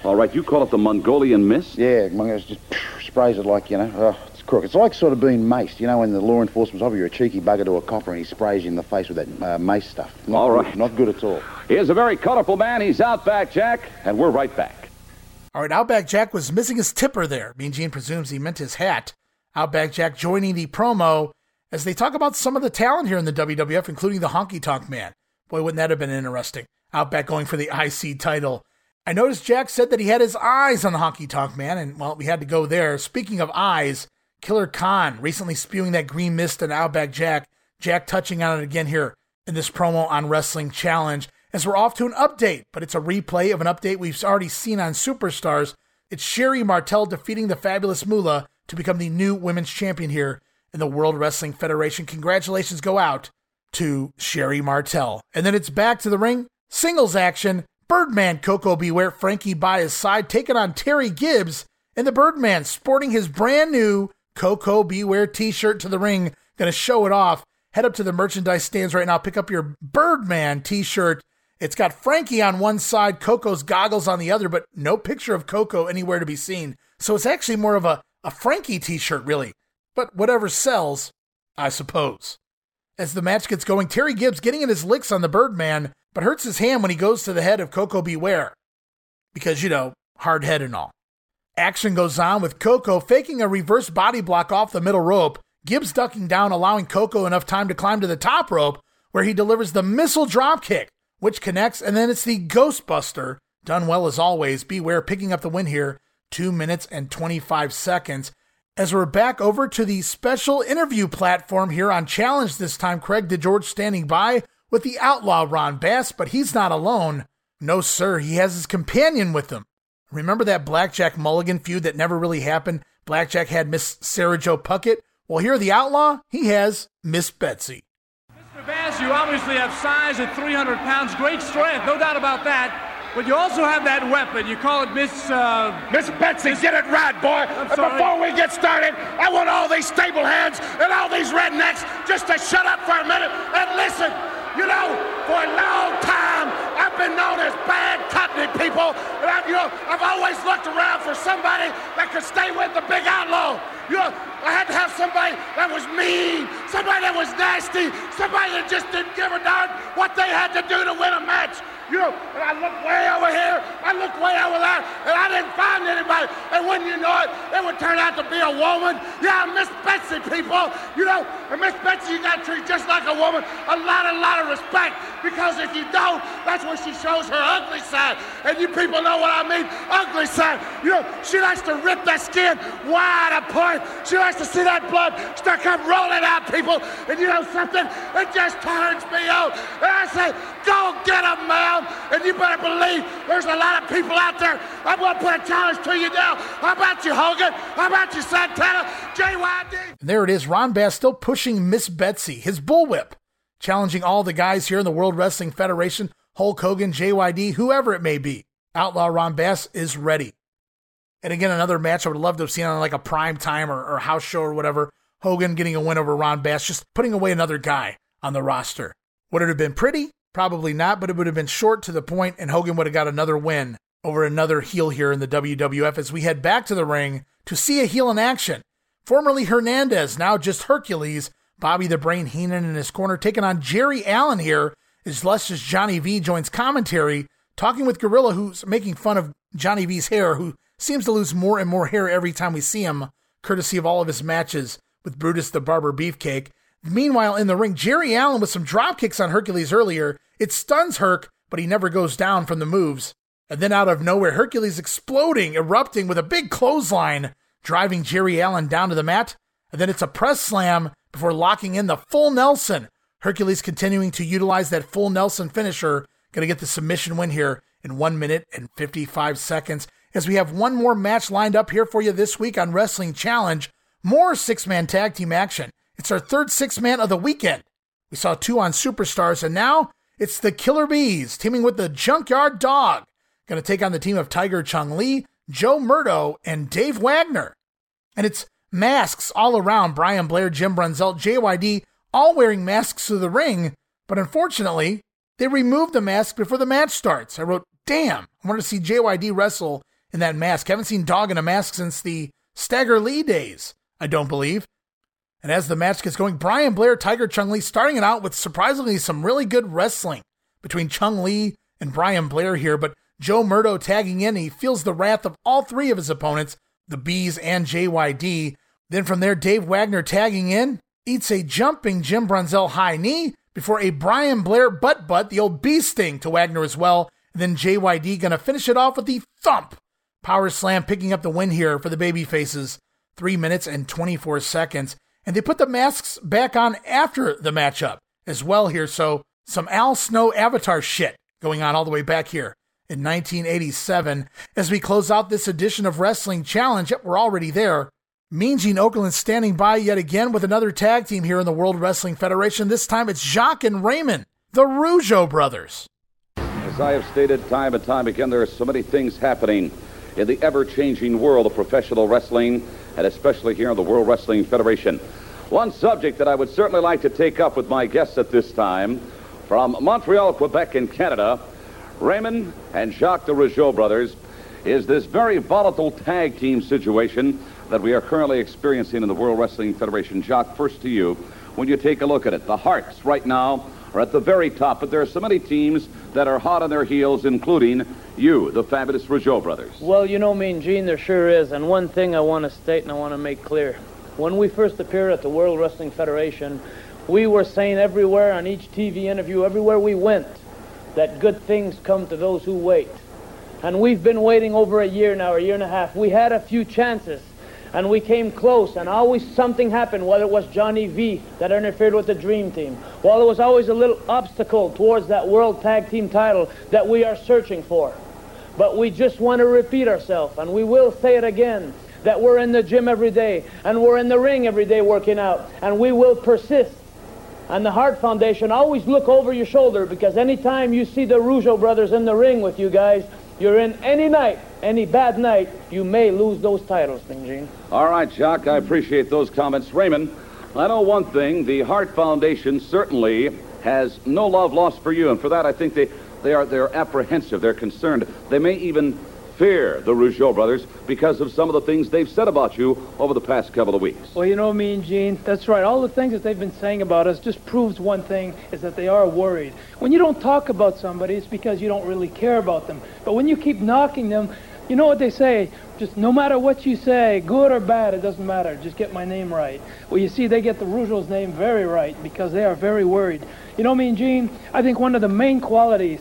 All right, you call it the Mongolian mist? Yeah, Mongolian just phew, sprays it like, you know... Oh. Crook. It's like sort of being maced, you know, when the law enforcement's over, you're a cheeky bugger to a copper and he sprays you in the face with that uh, mace stuff. Not all right. Good, not good at all. Here's a very colourful man. He's Outback Jack, and we're right back. All right, Outback Jack was missing his tipper there. Mean Gene presumes he meant his hat. Outback Jack joining the promo as they talk about some of the talent here in the W W F, including the Honky Tonk Man. Boy, wouldn't that have been interesting. Outback going for the I C title. I noticed Jack said that he had his eyes on the Honky Tonk Man, and, well, we had to go there. Speaking of eyes... Killer Khan recently spewing that green mist and Outback Jack. Jack touching on it again here in this promo on Wrestling Challenge as we're off to an update, but it's a replay of an update we've already seen on Superstars. It's Sherry Martel defeating the Fabulous Moolah to become the new women's champion here in the World Wrestling Federation. Congratulations go out to Sherry Martel. And then it's back to the ring. Singles action. Birdman Coco Beware, Frankie by his side, taking on Terry Gibbs, and the Birdman sporting his brand new Coco Beware t-shirt to the ring, gonna show it off. Head up to the merchandise stands right now, pick up your Birdman t-shirt. It's got Frankie on one side, Coco's goggles on the other, but no picture of Coco anywhere to be seen. So it's actually more of a, a Frankie t-shirt, really. But whatever sells, I suppose. As the match gets going, Terry Gibbs getting in his licks on the Birdman, but hurts his hand when he goes to the head of Coco Beware. Because, you know, hard head and all. Action goes on with Coco faking a reverse body block off the middle rope, Gibbs ducking down, allowing Coco enough time to climb to the top rope, where he delivers the missile dropkick, which connects, and then it's the Ghostbuster, done well as always. Beware picking up the win here, two minutes and twenty-five seconds. As we're back over to the special interview platform here on Challenge this time, Craig DeGeorge standing by with the outlaw Ron Bass, but he's not alone. No, sir, he has his companion with him. Remember that Blackjack Mulligan feud that never really happened? Blackjack had Miss Sarah Jo Puckett. Well, here the outlaw, he has Miss Betsy. Mister Bass, you obviously have size at three hundred pounds, great strength, no doubt about that. But you also have that weapon. You call it Miss... Uh, Miss Betsy, Miss... get it right, boy. And before we get started, I want all these stable hands and all these rednecks just to shut up for a minute and listen. You know, for a long time, I've been known as bad company, people. And I've, you know, I've always looked around for somebody that could stay with the big outlaw. You know, I had to have somebody that was mean, somebody that was nasty, somebody that just didn't give a darn what they had to do to win a match. You know, and I looked way over here, I looked way over there, and I didn't find anybody. And wouldn't you know it, it would turn out to be a woman. Yeah, Miss Betsy, people. You know, and Miss Betsy, you got to treat just like a woman. A lot, a lot of respect, because if you don't, that's when she shows her ugly side. And you people know what I mean, ugly side. You know, she likes to rip that skin wide apart. She likes to see that blood start come rolling out, people. And you know something? It just turns me on. And I say, go get a man. And you better believe there's a lot of people out there. I'm going to put a challenge to you now. How about you, Hogan? How about you, Santana? J Y D? And there it is. Ron Bass still pushing Miss Betsy, his bullwhip, challenging all the guys here in the World Wrestling Federation, Hulk Hogan, J Y D, whoever it may be. Outlaw Ron Bass is ready. And again, another match I would love to have seen on like a prime time or, or house show or whatever. Hogan getting a win over Ron Bass, just putting away another guy on the roster. Would it have been pretty? Probably not, but it would have been short to the point, and Hogan would have got another win over another heel here in the W W F as we head back to the ring to see a heel in action. Formerly Hernandez, now just Hercules, Bobby the Brain Heenan in his corner, taking on Jerry Allen here as Lustious Johnny V joins commentary, talking with Gorilla, who's making fun of Johnny V's hair, who seems to lose more and more hair every time we see him, courtesy of all of his matches with Brutus the Barber Beefcake. Meanwhile, in the ring, Jerry Allen with some drop kicks on Hercules earlier. It stuns Herc, but he never goes down from the moves. And then out of nowhere, Hercules exploding, erupting with a big clothesline, driving Jerry Allen down to the mat. And then it's a press slam before locking in the full Nelson. Hercules continuing to utilize that full Nelson finisher. Going to get the submission win here in one minute and fifty-five seconds. As we have one more match lined up here for you this week on Wrestling Challenge. More six-man tag team action. It's our third six-man of the weekend. We saw two on Superstars, and now it's the Killer Bees teaming with the Junkyard Dog. Going to take on the team of Tiger Chung Lee, Joe Murdo, and Dave Wagner. And it's masks all around. Brian Blair, Jim Brunzelt, J Y D, all wearing masks to the ring. But unfortunately, they removed the mask before the match starts. I wrote, damn, I wanted to see J Y D wrestle in that mask. Haven't seen Dog in a mask since the Stagger Lee days, I don't believe. And as the match gets going, Brian Blair, Tiger Chung Lee, starting it out with surprisingly some really good wrestling between Chung Lee and Brian Blair here. But Joe Murdo tagging in, he feels the wrath of all three of his opponents, the Bees and J Y D. Then from there, Dave Wagner tagging in, eats a jumping Jim Brunzell high knee before a Brian Blair butt-butt, the old bee sting to Wagner as well. And then J Y D going to finish it off with the thump. Power slam picking up the win here for the babyfaces. three minutes and twenty-four seconds. And they put the masks back on after the matchup as well here. So some Al Snow Avatar shit going on all the way back here in nineteen eighty-seven. As we close out this edition of Wrestling Challenge, yep, we're already there. Mean Gene Okerlund standing by yet again with another tag team here in the World Wrestling Federation. This time it's Jacques and Raymond, the Rougeau brothers. As I have stated time and time again, there are so many things happening in the ever-changing world of professional wrestling, and especially here in the World Wrestling Federation. One subject that I would certainly like to take up with my guests at this time, from Montreal, Quebec in Canada, Raymond and Jacques the Rougeau brothers, is this very volatile tag team situation that we are currently experiencing in the World Wrestling Federation. Jacques, first to you, when you take a look at it, the Hearts right now are at the very top, but there are so many teams that are hot on their heels, including you, the fabulous Rougeau brothers. Well, you know, Mean Gene, there sure is. And one thing I want to state and I want to make clear. When we first appeared at the World Wrestling Federation, we were saying everywhere on each T V interview, everywhere we went, that good things come to those who wait. And we've been waiting over a year now, a year and a half. We had a few chances, and we came close, and always something happened, whether it was Johnny V that interfered with the Dream Team. Well, there was always a little obstacle towards that World Tag Team title that we are searching for. But we just want to repeat ourselves, and we will say it again, that we're in the gym every day, and we're in the ring every day working out, and we will persist. And the Hart Foundation, always look over your shoulder, because anytime you see the Rougeau brothers in the ring with you guys, you're in any night, any bad night, you may lose those titles, Mean Gene. All right, Jacques, I appreciate those comments. Raymond, I know one thing, the Hart Foundation certainly has no love lost for you, and for that I think they... They are they're apprehensive, they're concerned. They may even fear the Rougeau brothers because of some of the things they've said about you over the past couple of weeks. Well, you know, Mean Gene, that's right. All the things that they've been saying about us just proves one thing, is that they are worried. When you don't talk about somebody, it's because you don't really care about them. But when you keep knocking them, you know what they say, just no matter what you say, good or bad, it doesn't matter. Just get my name right. Well, you see, they get the Rougeau's name very right because they are very worried. You know, Mean Gene, I think one of the main qualities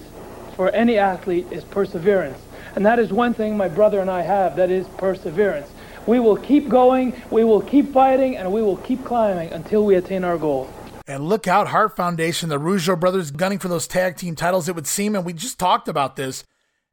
for any athlete is perseverance. And that is one thing my brother and I have, that is perseverance. We will keep going, we will keep fighting, and we will keep climbing until we attain our goal. And look out, Hart Foundation, the Rougeau brothers gunning for those tag team titles, it would seem, and we just talked about this.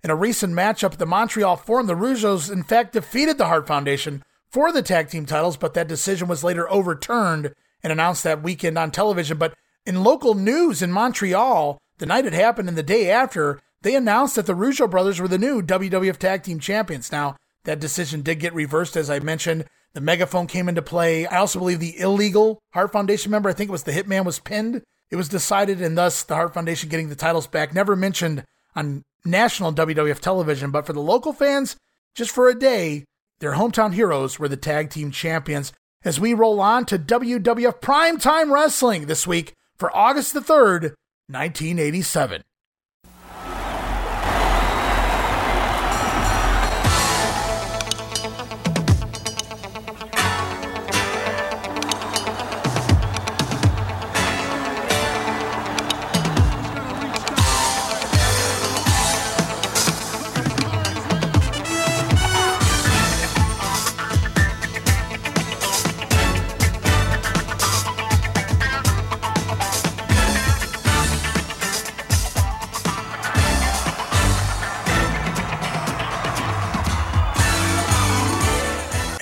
In a recent matchup at the Montreal Forum, the Rougeaus, in fact, defeated the Hart Foundation for the tag team titles, but that decision was later overturned and announced that weekend on television. But in local news in Montreal, the night it happened and the day after, they announced that the Rougeau brothers were the new W W F Tag Team Champions. Now, That decision did get reversed, as I mentioned. The megaphone came into play. I also believe the illegal Hart Foundation member, I think it was the Hitman, was pinned. It was decided, and thus the Hart Foundation getting the titles back. Never mentioned on national W W F television, but for the local fans, just for a day, their hometown heroes were the tag team champions. As we roll on to W W F Primetime Wrestling this week for August the third, nineteen eighty-seven.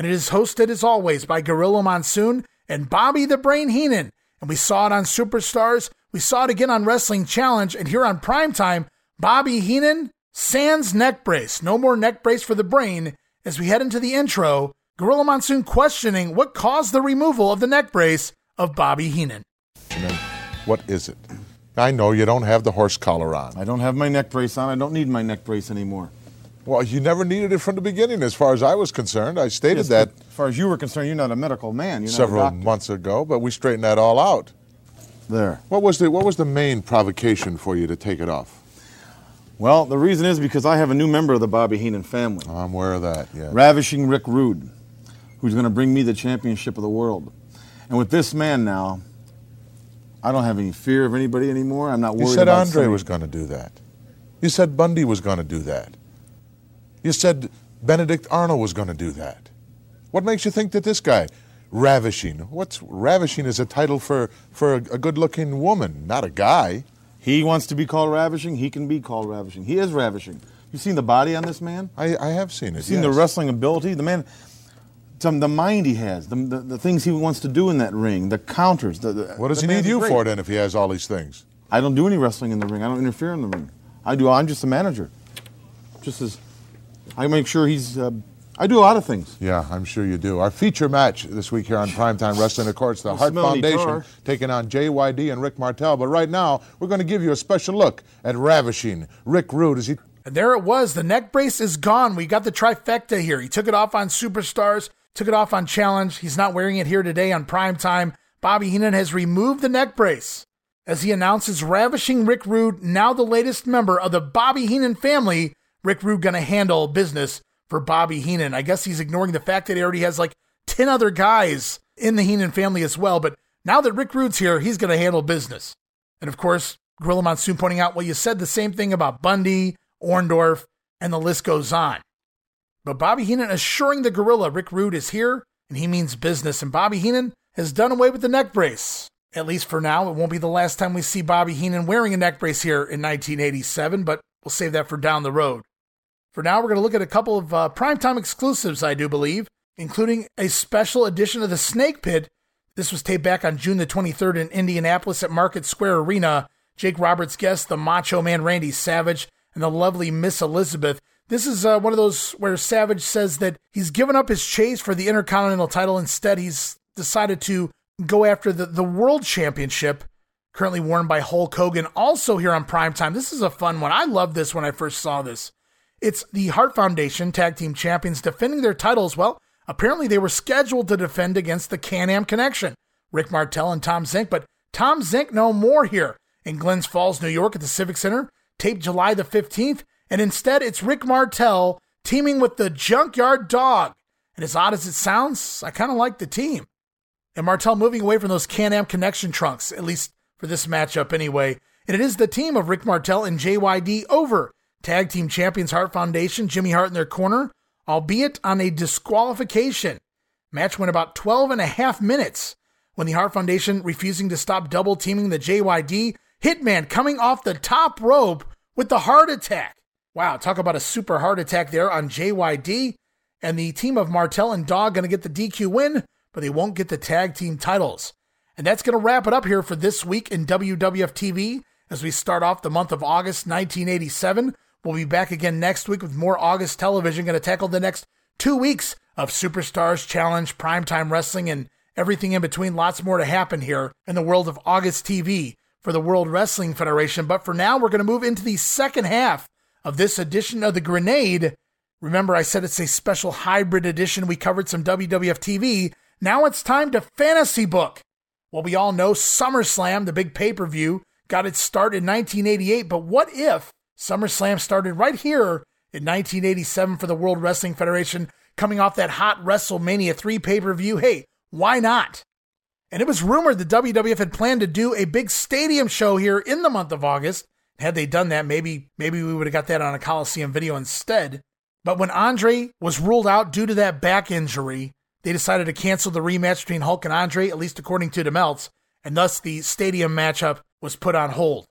Is hosted as always by Gorilla Monsoon and Bobby the Brain Heenan. And we saw it on Superstars, we saw it again on Wrestling Challenge, and here on Primetime, Bobby Heenan, sans neck brace. No more neck brace for the Brain. As we head into the intro, Gorilla Monsoon questioning what caused the removal of the neck brace of Bobby Heenan. What is it? I know you don't have the horse collar on. I don't have my neck brace on. I don't need my neck brace anymore. Well, you never needed it from the beginning, as far as I was concerned. I stated yes, that. As far as you were concerned, you're not a medical man. You're several not a doctor. Months ago, but we straightened that all out. There. What was the What was the main provocation for you to take it off? Well, the reason is because I have a new member of the Bobby Heenan family. I'm aware of that. Yeah. Ravishing Rick Rude, who's going to bring me the championship of the world, and with this man now, I don't have any fear of anybody anymore. I'm not worried. You said about Andre something. Was going to do that. You said Bundy was going to do that. You said Benedict Arnold was going to do that. What makes you think that this guy, Ravishing, what's Ravishing is a title for, for a, a good-looking woman, not a guy. He wants to be called Ravishing, he can be called Ravishing. He is Ravishing. You've seen the body on this man? I, I have seen it, You've seen yes. the wrestling ability? The man, the mind he has, the, the, the things he wants to do in that ring, the counters. The, the, what does he need you for, then, if he has all these things? I don't do any wrestling in the ring. I don't interfere in the ring. I do. I'm just a manager. Just as... I make sure he's, uh, I do a lot of things. Yeah, I'm sure you do. Our feature match this week here on Primetime Wrestling, of course, the Hart Foundation taking on J Y D and Rick Martel. But right now, we're going to give you a special look at Ravishing Rick Rude. As he- and there it was. The neck brace is gone. We got the trifecta here. He took it off on Superstars, took it off on Challenge. He's not wearing it here today on Primetime. Bobby Heenan has removed the neck brace as he announces Ravishing Rick Rude, now the latest member of the Bobby Heenan family. Rick Rude going to handle business for Bobby Heenan. I guess he's ignoring the fact that he already has like ten other guys in the Heenan family as well. But now that Rick Rude's here, he's going to handle business. And of course, Gorilla Monsoon pointing out, well, you said the same thing about Bundy, Orndorff, and the list goes on. But Bobby Heenan assuring the Gorilla Rick Rude is here and he means business. And Bobby Heenan has done away with the neck brace. At least for now, it won't be the last time we see Bobby Heenan wearing a neck brace here in nineteen eighty-seven, but we'll save that for down the road. For now, we're going to look at a couple of uh, primetime exclusives, I do believe, including a special edition of the Snake Pit. This was taped back on June the twenty-third in Indianapolis at Market Square Arena. Jake Roberts guest, the Macho Man Randy Savage, and the lovely Miss Elizabeth. This is uh, one of those where Savage says that he's given up his chase for the Intercontinental title. Instead, he's decided to go after the, the World Championship, currently worn by Hulk Hogan. Also here on Primetime, this is a fun one. I loved this when I first saw this. It's the Hart Foundation Tag Team Champions defending their titles. Well, apparently they were scheduled to defend against the Can-Am Connection, Rick Martel and Tom Zenk, but Tom Zenk no more here in Glens Falls, New York at the Civic Center, taped July the fifteenth, and instead it's Rick Martel teaming with the Junkyard Dog. And as odd as it sounds, I kind of like the team. And Martel moving away from those Can-Am Connection trunks, at least for this matchup anyway. And it is the team of Rick Martel and J Y D over Tag Team Champions Hart Foundation, Jimmy Hart in their corner, albeit on a disqualification. Match went about twelve and a half minutes when the Hart Foundation, refusing to stop double teaming the J Y D, Hitman coming off the top rope with the heart attack. Wow, talk about a super heart attack there on J Y D. And the team of Martel and Dog going to get the D Q win, but they won't get the tag team titles. And that's going to wrap it up here for this week in W W F T V as we start off the month of August nineteen eighty-seven. We'll be back again next week with more August television. Going to tackle the next Two weeks of Superstars, Challenge, Primetime Wrestling, and everything in between. Lots more to happen here in the world of August T V for the World Wrestling Federation. But for now, we're going to move into the second half of this edition of The Grenade. Remember, I said it's a special hybrid edition. We covered some W W F T V. Now it's time to fantasy book. Well, we all know SummerSlam, the big pay-per-view, got its start in nineteen eighty-eight. But what if SummerSlam started right here in nineteen eighty-seven for the World Wrestling Federation, coming off that hot WrestleMania three pay-per-view? Hey, why not? And it was rumored the W W F had planned to do a big stadium show here in the month of August. Had they done that, maybe maybe we would have got that on a Coliseum video instead. But when Andre was ruled out due to that back injury, they decided to cancel the rematch between Hulk and Andre, at least according to Demeltz, and thus the stadium matchup was put on hold.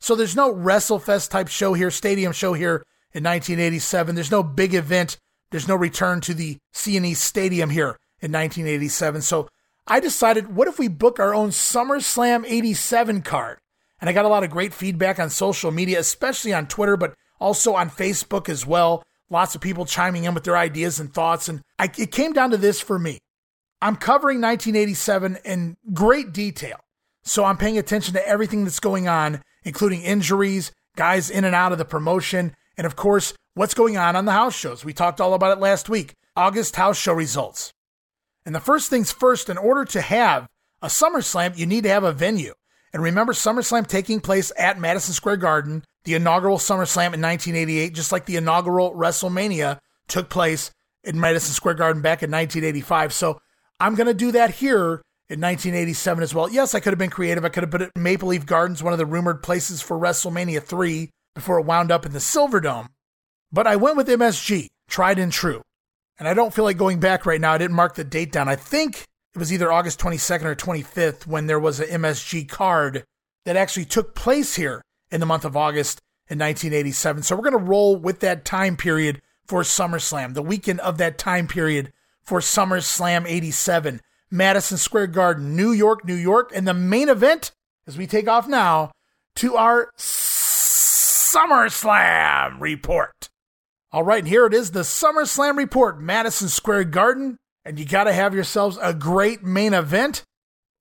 So there's no WrestleFest type show here, stadium show here in nineteen eighty-seven. There's no big event. There's no return to the C and E Stadium here in nineteen eighty-seven. So I decided, what if we book our own SummerSlam eighty-seven card? And I got a lot of great feedback on social media, especially on Twitter, but also on Facebook as well. Lots of people chiming in with their ideas and thoughts. And I, it came down to this for me. I'm covering nineteen eighty-seven in great detail. So I'm paying attention to everything that's going on, including injuries, guys in and out of the promotion, and of course, what's going on on the house shows. We talked all about it last week. August house show results. And the first things first, in order to have a SummerSlam, you need to have a venue. And remember, SummerSlam taking place at Madison Square Garden, the inaugural SummerSlam in nineteen eighty-eight, just like the inaugural WrestleMania took place in Madison Square Garden back in nineteen eighty-five. So I'm going to do that here in nineteen eighty-seven as well. Yes, I could have been creative. I could have put it in Maple Leaf Gardens, one of the rumored places for WrestleMania three, before it wound up in the Silverdome. But I went with M S G, tried and true. And I don't feel like going back right now. I didn't mark the date down. I think it was either August twenty-second or twenty-fifth when there was an M S G card that actually took place here in the month of August in nineteen eighty-seven. So we're going to roll with that time period for SummerSlam, the weekend of that time period for SummerSlam eighty-seven. Madison Square Garden, New York, New York, and the main event, as we take off now, to our SummerSlam report. All right, and here it is, the SummerSlam report, Madison Square Garden, and you got to have yourselves a great main event.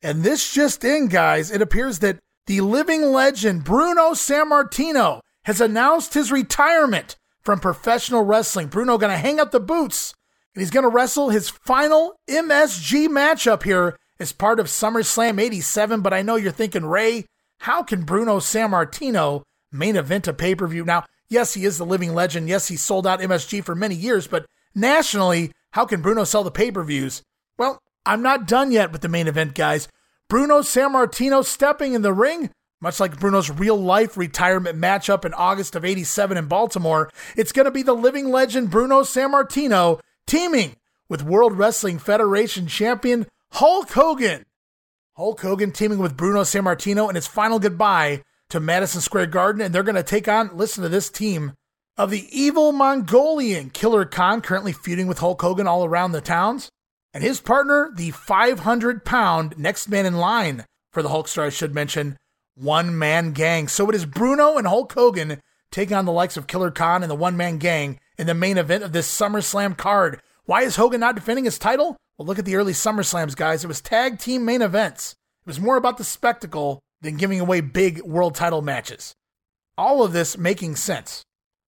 And this just in, guys, it appears that the living legend Bruno Sammartino has announced his retirement from professional wrestling. Bruno going to hang up the boots, and he's going to wrestle his final M S G matchup here as part of SummerSlam eighty-seven. But I know you're thinking, Ray, how can Bruno Sammartino main event a pay-per-view? Now, yes, he is the living legend. Yes, he sold out M S G for many years, but nationally, how can Bruno sell the pay-per-views? Well, I'm not done yet with the main event, guys. Bruno Sammartino stepping in the ring, much like Bruno's real-life retirement matchup in August of eighty-seven in Baltimore. It's going to be the living legend Bruno Sammartino teaming with World Wrestling Federation champion Hulk Hogan. Hulk Hogan teaming with Bruno Sammartino in his final goodbye to Madison Square Garden, and they're going to take on, listen to this team, of the evil Mongolian Killer Khan, currently feuding with Hulk Hogan all around the towns, and his partner, the five hundred pound next man in line for the Hulkster, I should mention, One Man Gang. So it is Bruno and Hulk Hogan taking on the likes of Killer Khan and the One Man Gang in the main event of this SummerSlam card. Why is Hogan not defending his title? Well, look at the early SummerSlams, guys. It was tag team main events. It was more about the spectacle than giving away big world title matches. All of this making sense.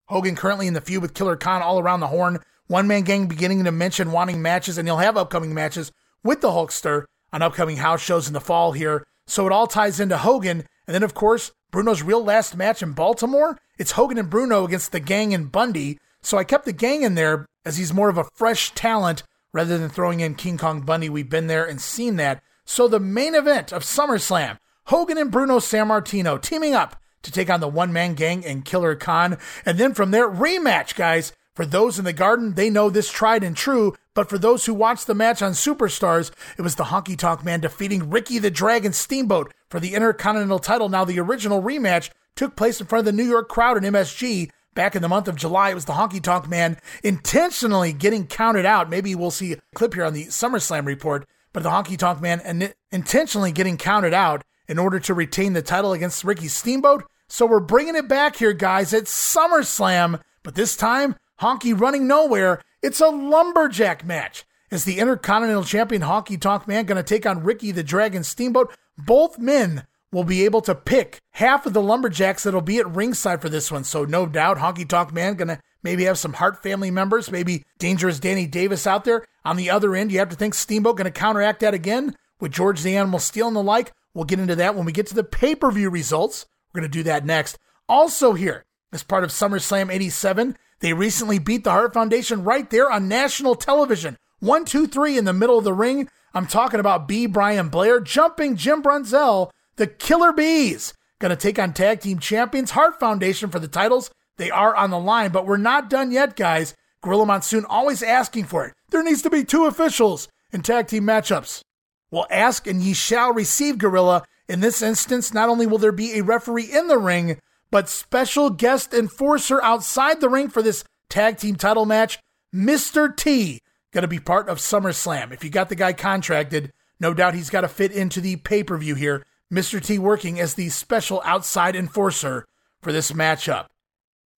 Hogan currently in the feud with Killer Khan all around the horn. One Man Gang beginning to mention wanting matches, and he'll have upcoming matches with the Hulkster on upcoming house shows in the fall here. So it all ties into Hogan. And then, of course, Bruno's real last match in Baltimore, it's Hogan and Bruno against the Gang and Bundy. So I kept the Gang in there as he's more of a fresh talent rather than throwing in King Kong Bundy. We've been there and seen that. So the main event of SummerSlam, Hogan and Bruno Sammartino teaming up to take on the One Man Gang and Killer Khan. And then from there, rematch, guys. For those in the Garden, they know this tried and true. But for those who watched the match on Superstars, it was the Honky Tonk Man defeating Ricky the Dragon Steamboat for the Intercontinental title. Now, the original rematch took place in front of the New York crowd in M S G back in the month of July. It was the Honky Tonk Man intentionally getting counted out. Maybe we'll see a clip here on the SummerSlam report, but the Honky Tonk Man intentionally getting counted out in order to retain the title against Ricky Steamboat. So we're bringing it back here, guys, at SummerSlam, but this time, Honky running nowhere It's a lumberjack match. Is the Intercontinental Champion Honky Tonk Man going to take on Ricky the Dragon Steamboat? Both men will be able to pick half of the lumberjacks that'll be at ringside for this one. So no doubt Honky Tonk Man going to maybe have some Hart family members, maybe Dangerous Danny Davis out there. On the other end, you have to think Steamboat going to counteract that again with George the Animal Steel and the like. We'll get into that when we get to the pay-per-view results. We're going to do that next. Also here, as part of SummerSlam eighty-seven, they recently beat the Hart Foundation right there on national television. One, two, three in the middle of the ring. I'm talking about B. Brian Blair jumping Jim Brunzell, the Killer Bees. Going to take on tag team champions Hart Foundation for the titles. They are on the line, but we're not done yet, guys. Gorilla Monsoon always asking for it. There needs to be two officials in tag team matchups. Well, ask and ye shall receive, Gorilla. In this instance, not only will there be a referee in the ring, but special guest enforcer outside the ring for this tag team title match, Mister T, going to be part of SummerSlam. If you got the guy contracted, no doubt he's got to fit into the pay-per-view here. Mister T working as the special outside enforcer for this matchup.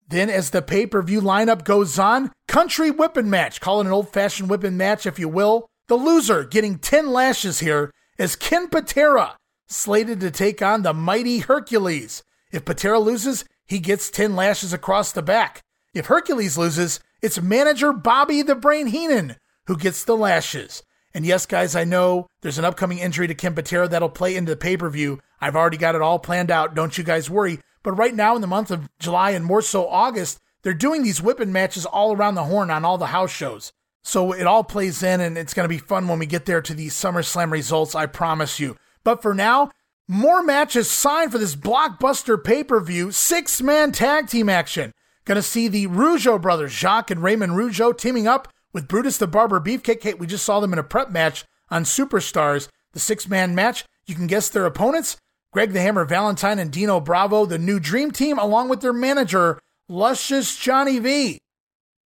Then as the pay-per-view lineup goes on, country whipping match, call it an old-fashioned whipping match if you will. The loser getting ten lashes here is Ken Patera, slated to take on the mighty Hercules. If Patera loses, he gets ten lashes across the back. If Hercules loses, it's manager Bobby the Brain Heenan who gets the lashes. And yes, guys, I know there's an upcoming injury to Ken Patera that'll play into the pay-per-view. I've already got it all planned out. Don't you guys worry. But right now in the month of July and more so August, they're doing these whipping matches all around the horn on all the house shows. So it all plays in, and it's going to be fun when we get there to the SummerSlam results, I promise you. But for now, more matches signed for this blockbuster pay-per-view. Six-man tag team action. Going to see the Rougeau brothers, Jacques and Raymond Rougeau, teaming up with Brutus the Barber Beefcake. Hey, we just saw them in a prep match on Superstars. The six-man match, you can guess their opponents, Greg the Hammer Valentine and Dino Bravo, the new Dream Team, along with their manager, Luscious Johnny V.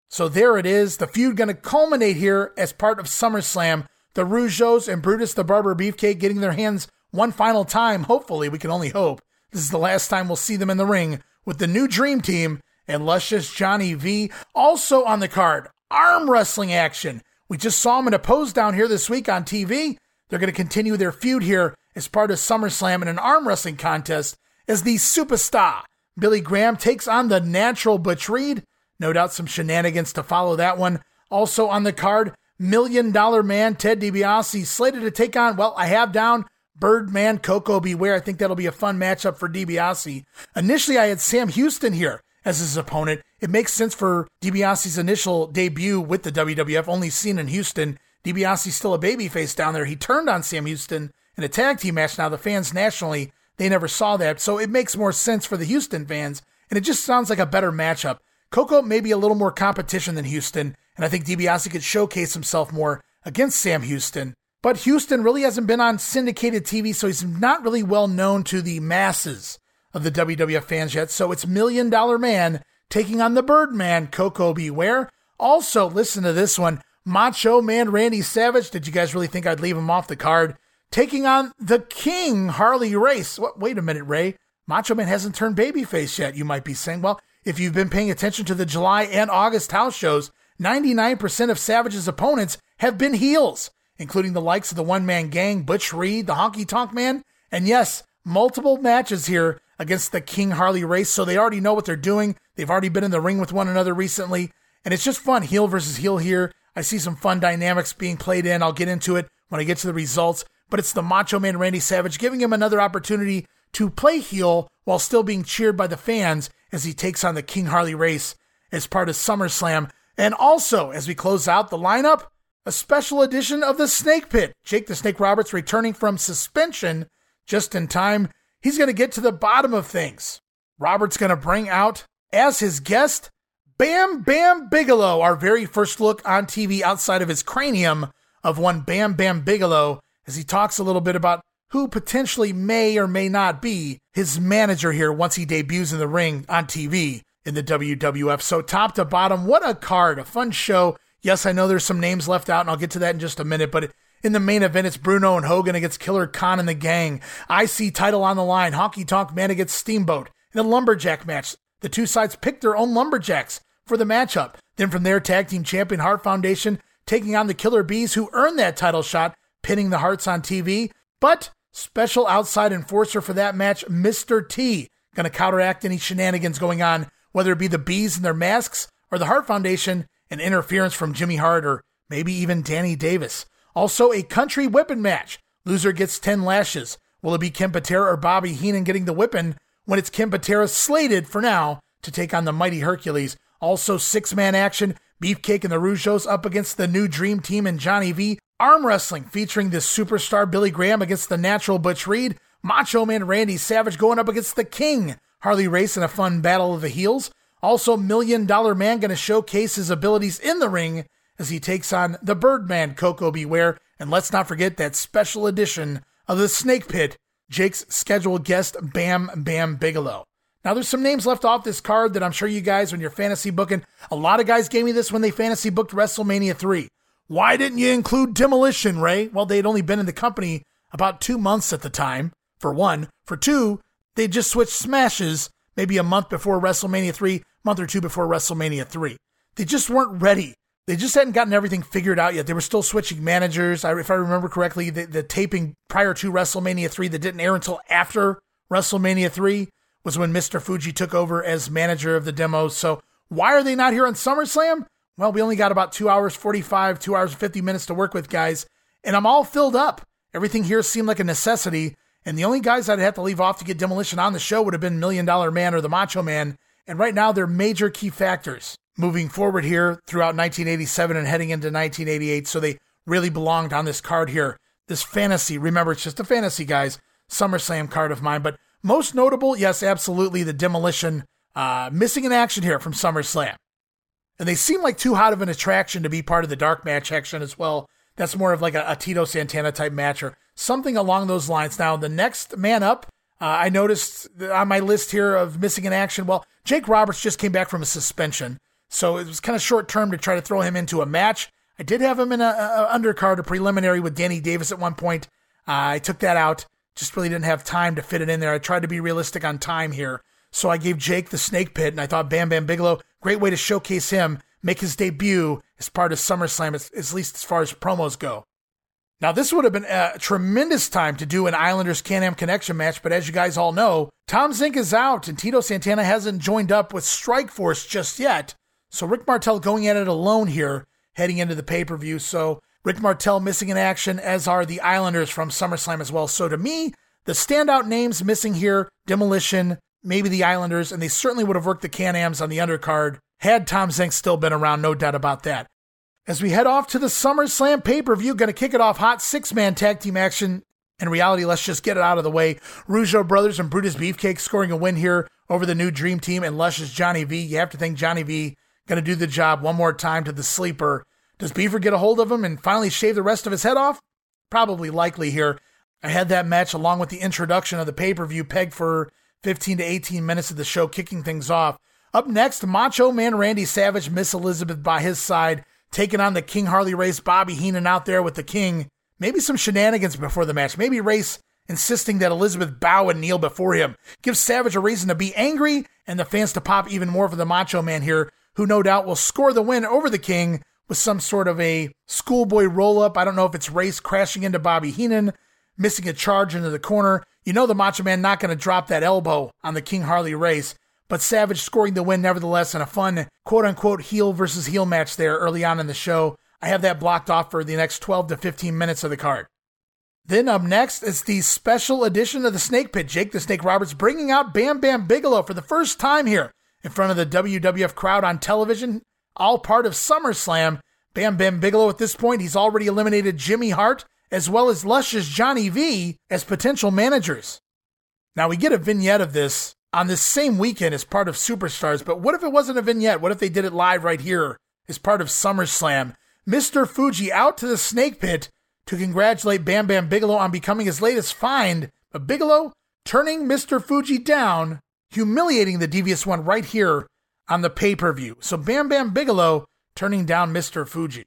So there it is. The feud going to culminate here as part of SummerSlam. The Rougeaus and Brutus the Barber Beefcake getting their hands one final time. Hopefully, we can only hope. This is the last time we'll see them in the ring with the new Dream Team and Luscious Johnny V. Also on the card, arm wrestling action. We just saw them in a pose down here this week on T V. They're going to continue their feud here as part of SummerSlam in an arm wrestling contest as the Superstar Billy Graham takes on the Natural Butch Reed. No doubt some shenanigans to follow that one. Also on the card, Million Dollar Man Ted DiBiase slated to take on, well, I have down Birdman Coco Beware. I think that'll be a fun matchup for DiBiase. Initially, I had Sam Houston here as his opponent. It makes sense for DiBiase's initial debut with the W W F, only seen in Houston. DiBiase's still a babyface down there. He turned on Sam Houston in a tag team match. Now, the fans nationally, they never saw that, so it makes more sense for the Houston fans, and it just sounds like a better matchup. Coco may be a little more competition than Houston, and I think DiBiase could showcase himself more against Sam Houston. But Houston really hasn't been on syndicated T V, so he's not really well known to the masses of the W W F fans yet. So it's Million Dollar Man taking on the Birdman, Coco Beware. Also, listen to this one, Macho Man Randy Savage. Did you guys really think I'd leave him off the card? Taking on the King, Harley Race. What, wait a minute, Ray. Macho Man hasn't turned babyface yet, you might be saying. Well, if you've been paying attention to the July and August house shows, ninety-nine percent of Savage's opponents have been heels, including the likes of the One Man Gang, Butch Reed, the Honky Tonk Man, and yes, multiple matches here against the King Harley Race, so they already know what they're doing. They've already been in the ring with one another recently, and it's just fun, heel versus heel here. I see some fun dynamics being played in. I'll get into it when I get to the results, but it's the Macho Man Randy Savage giving him another opportunity to play heel while still being cheered by the fans as he takes on the King Harley Race as part of SummerSlam. And also, as we close out the lineup, a special edition of the Snake Pit. Jake the Snake Roberts returning from suspension just in time. He's going to get to the bottom of things. Roberts going to bring out, as his guest, Bam Bam Bigelow, our very first look on T V outside of his cranium of one Bam Bam Bigelow, as he talks a little bit about who potentially may or may not be his manager here once he debuts in the ring on T V in the W W F. So top to bottom, what a card, a fun show. Yes, I know there's some names left out, and I'll get to that in just a minute, but in the main event, it's Bruno and Hogan against Killer Khan and the gang. I C title on the line, Honky Tonk Man against Steamboat. In a lumberjack match, the two sides pick their own lumberjacks for the matchup. Then from there, tag team champion Hart Foundation taking on the Killer Bees, who earned that title shot, pinning the Hearts on T V. But special outside enforcer for that match, Mister T, going to counteract any shenanigans going on, whether it be the Bees and their masks or the Hart Foundation and interference from Jimmy Hart or maybe even Danny Davis. Also, a country whipping match. Loser gets ten lashes. Will it be Ken Patera or Bobby Heenan getting the whipping when it's Ken Patera slated for now to take on the mighty Hercules? Also, six-man action. Beefcake and the Rougeaus up against the new Dream Team and Johnny V. Arm wrestling featuring the Superstar Billy Graham against the Natural Butch Reed. Macho Man Randy Savage going up against the King Harley Race in a fun battle of the heels. Also, Million Dollar Man going to showcase his abilities in the ring as he takes on the Birdman, Coco Beware. And let's not forget that special edition of the Snake Pit, Jake's scheduled guest, Bam Bam Bigelow. Now, there's some names left off this card that I'm sure you guys, when you're fantasy booking, a lot of guys gave me this when they fantasy booked WrestleMania three. Why didn't you include Demolition, Ray? Well, they'd only been in the company about two months at the time, for one. For two, they just switched smashes maybe a month before WrestleMania three, month or two before WrestleMania three. They just weren't ready. They just hadn't gotten everything figured out yet. They were still switching managers. I, if I remember correctly, the, the taping prior to WrestleMania three that didn't air until after WrestleMania three was when Mister Fuji took over as manager of the demos. So why are they not here on SummerSlam? Well, we only got about two hours forty-five, two hours and fifty minutes to work with, guys, and I'm all filled up. Everything here seemed like a necessity, and the only guys I'd have to leave off to get Demolition on the show would have been Million Dollar Man or the Macho Man, and right now they're major key factors moving forward here throughout nineteen eighty-seven and heading into nineteen eighty-eight, so they really belonged on this card here. This fantasy, remember, it's just a fantasy, guys, SummerSlam card of mine, but most notable, yes, absolutely, the Demolition, uh, missing in action here from SummerSlam. And they seem like too hot of an attraction to be part of the dark match action as well. That's more of like a, a Tito Santana type match or something along those lines. Now, the next man up, uh, I noticed on my list here of missing in action, well, Jake Roberts just came back from a suspension. So it was kind of short term to try to throw him into a match. I did have him in an undercard, a preliminary with Danny Davis at one point. Uh, I took that out. Just really didn't have time to fit it in there. I tried to be realistic on time here. So I gave Jake the Snake Pit, and I thought Bam Bam Bigelow, great way to showcase him, make his debut as part of SummerSlam, as, at least as far as promos go. Now, this would have been a tremendous time to do an Islanders Can-Am Connection match, but as you guys all know, Tom Zenk is out, and Tito Santana hasn't joined up with Strikeforce just yet. So Rick Martel going at it alone here, heading into the pay-per-view. So Rick Martel missing in action, as are the Islanders from SummerSlam as well. So to me, the standout names missing here, Demolition, maybe the Islanders, and they certainly would have worked the Can-Ams on the undercard had Tom Zenk still been around, no doubt about that. As we head off to the SummerSlam pay-per-view, going to kick it off hot six-man tag team action. In reality, let's just get it out of the way. Rougeau Brothers and Brutus Beefcake scoring a win here over the new Dream Team and Lush's Johnny V. You have to think Johnny V going to do the job one more time to the sleeper. Does Beaver get a hold of him and finally shave the rest of his head off? Probably likely here. I had that match along with the introduction of the pay-per-view pegged for fifteen to eighteen minutes of the show, kicking things off. Up next, Macho Man Randy Savage, Miss Elizabeth by his side, taking on the King Harley Race, Bobby Heenan out there with the King. Maybe some shenanigans before the match. Maybe Race insisting that Elizabeth bow and kneel before him. Gives Savage a reason to be angry and the fans to pop even more for the Macho Man here, who no doubt will score the win over the King with some sort of a schoolboy roll-up. I don't know if it's Race crashing into Bobby Heenan, missing a charge into the corner. You know the Macho Man not going to drop that elbow on the King Harley Race, but Savage scoring the win nevertheless in a fun quote-unquote heel versus heel match there early on in the show. I have that blocked off for the next twelve to fifteen minutes of the card. Then up next is the special edition of the Snake Pit. Jake the Snake Roberts bringing out Bam Bam Bigelow for the first time here in front of the W W F crowd on television, all part of SummerSlam. Bam Bam Bigelow at this point, he's already eliminated Jimmy Hart, as well as Lush's Johnny V as potential managers. Now, we get a vignette of this on this same weekend as part of Superstars, but what if it wasn't a vignette? What if they did it live right here as part of SummerSlam? Mister Fuji out to the Snake Pit to congratulate Bam Bam Bigelow on becoming his latest find, but Bigelow turning Mister Fuji down, humiliating the Devious One right here on the pay-per-view. So Bam Bam Bigelow turning down Mister Fuji.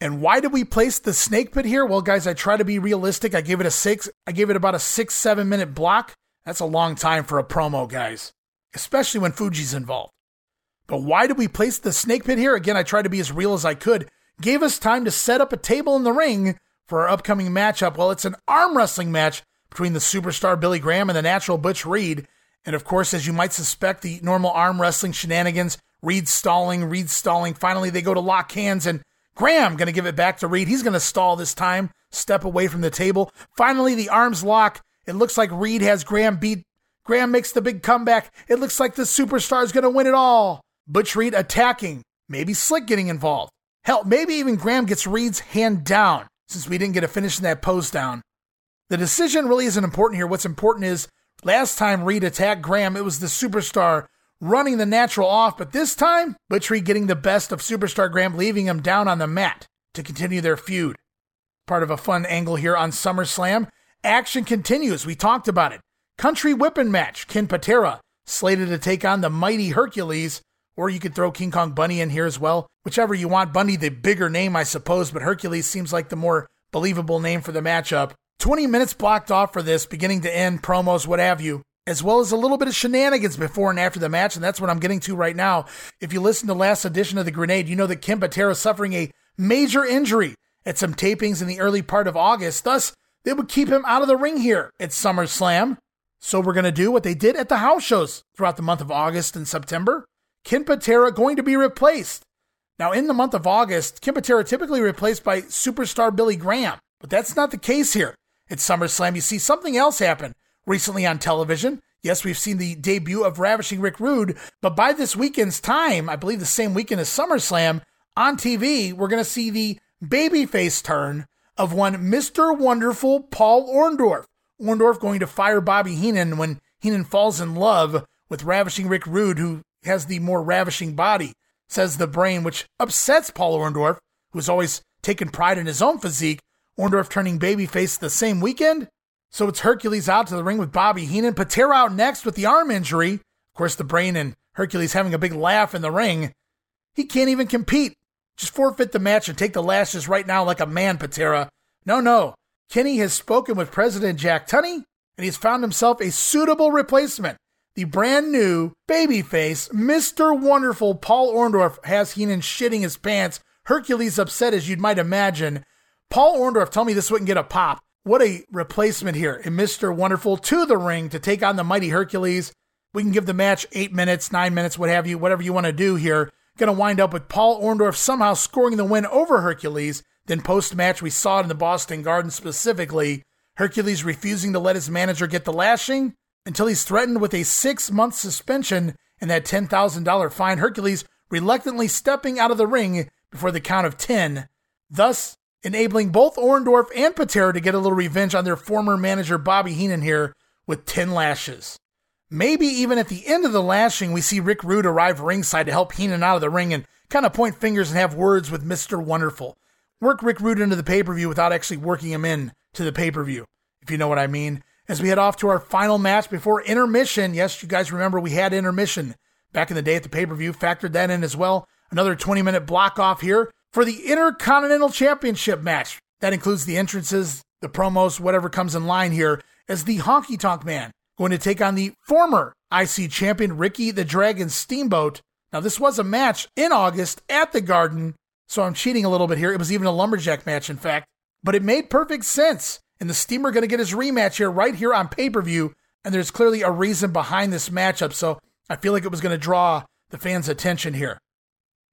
And why did we place the Snake Pit here? Well, guys, I try to be realistic. I gave it a six. I gave it about a six, seven minute block. That's a long time for a promo, guys, especially when Fuji's involved. why did we place the snake pit here? Again, I tried to be as real as I could. Gave us time to set up a table in the ring for our upcoming matchup. Well, it's an arm wrestling match between the superstar Billy Graham and the natural Butch Reed. And of course, as you might suspect, the normal arm wrestling shenanigans, Reed stalling, Reed stalling. Finally, they go to lock hands and Graham going to give it back to Reed. He's going to stall this time, step away from the table. Finally, the arms lock. It looks like Reed has Graham beat. Graham makes the big comeback. It looks like the superstar is going to win it all. Butch Reed attacking. Maybe Slick getting involved. Hell, maybe even Graham gets Reed's hand down since we didn't get a finish in that pose down. The decision really isn't important here. What's important is last time Reed attacked Graham, it was the superstar running the natural off, but this time, Butch Reed getting the best of superstar Graham, leaving him down on the mat to continue their feud. Part of a fun angle here on SummerSlam. Action continues. We talked about it. Country whipping match. Ken Patera slated to take on the mighty Hercules, or you could throw King Kong Bundy in here as well. Whichever you want. Bundy, the bigger name, I suppose, but Hercules seems like the more believable name for the matchup. twenty minutes blocked off for this, beginning to end, promos, what have you, as well as a little bit of shenanigans before and after the match, and that's what I'm getting to right now. If you listen to last edition of The Grenade, you know that Ken Patera is suffering a major injury at some tapings in the early part of August. Thus, they would keep him out of the ring here at SummerSlam. So we're going to do what they did at the house shows throughout the month of August and September. Ken Patera going to be replaced. Now, in the month of August, Ken Patera typically replaced by superstar Billy Graham, but that's not the case here. At SummerSlam, you see something else happen recently on television. Yes, we've seen the debut of Ravishing Rick Rude, but by this weekend's time, I believe the same weekend as SummerSlam, on T V, we're going to see the babyface turn of one Mister Wonderful Paul Orndorff. Orndorff going to fire Bobby Heenan when Heenan falls in love with Ravishing Rick Rude, who has the more ravishing body, says the brain, which upsets Paul Orndorff, who's always taken pride in his own physique. Orndorff turning babyface the same weekend. So it's Hercules out to the ring with Bobby Heenan. Patera out next with the arm injury. Of course, the brain and Hercules having a big laugh in the ring. He can't even compete. Just forfeit the match and take the lashes right now like a man, Patera. No, no. Kenny has spoken with President Jack Tunney, and he's found himself a suitable replacement. The brand new babyface, Mister Wonderful Paul Orndorff, has Heenan shitting his pants. Hercules upset, as you might imagine. Paul Orndorff, tell me this wouldn't get a pop. What a replacement here in Mister Wonderful to the ring to take on the mighty Hercules. We can give the match eight minutes, nine minutes, what have you, whatever you want to do here. Going to wind up with Paul Orndorff somehow scoring the win over Hercules. Then post-match, we saw it in the Boston Garden specifically. Hercules refusing to let his manager get the lashing until he's threatened with a six-month suspension and that ten thousand dollars fine. Hercules reluctantly stepping out of the ring before the count of ten. Thus, enabling both Orndorff and Patera to get a little revenge on their former manager Bobby Heenan here with ten lashes. Maybe even at the end of the lashing, we see Rick Rude arrive ringside to help Heenan out of the ring and kind of point fingers and have words with Mister Wonderful. Work Rick Rude into the pay-per-view without actually working him in to the pay-per-view, if you know what I mean. As we head off to our final match before intermission, yes, you guys remember we had intermission back in the day at the pay-per-view, factored that in as well. Another twenty-minute block off here for the Intercontinental Championship match. That includes the entrances, the promos, whatever comes in line here, as the Honky Tonk Man going to take on the former I C champion Ricky the Dragon Steamboat. Now, this was a match in August at the Garden, so I'm cheating a little bit here. It was even a lumberjack match, in fact, but it made perfect sense, and the Steamer going to get his rematch here right here on pay-per-view, and there's clearly a reason behind this matchup, so I feel like it was going to draw the fans' attention here.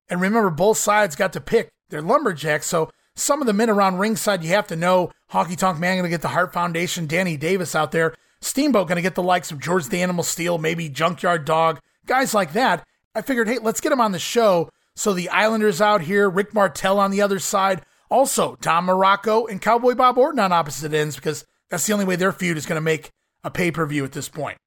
And remember, both sides got to pick their lumberjacks, so some of the men around ringside, you have to know. Honky Tonk Man going to get the Hart Foundation, Danny Davis out there. Steamboat going to get the likes of George the Animal Steel, maybe Junkyard Dog, guys like that. I figured, hey, let's get them on the show. So the Islanders out here, Rick Martel on the other side, also Don Morocco and Cowboy Bob Orton on opposite ends, because that's the only way their feud is going to make a pay-per-view at this point.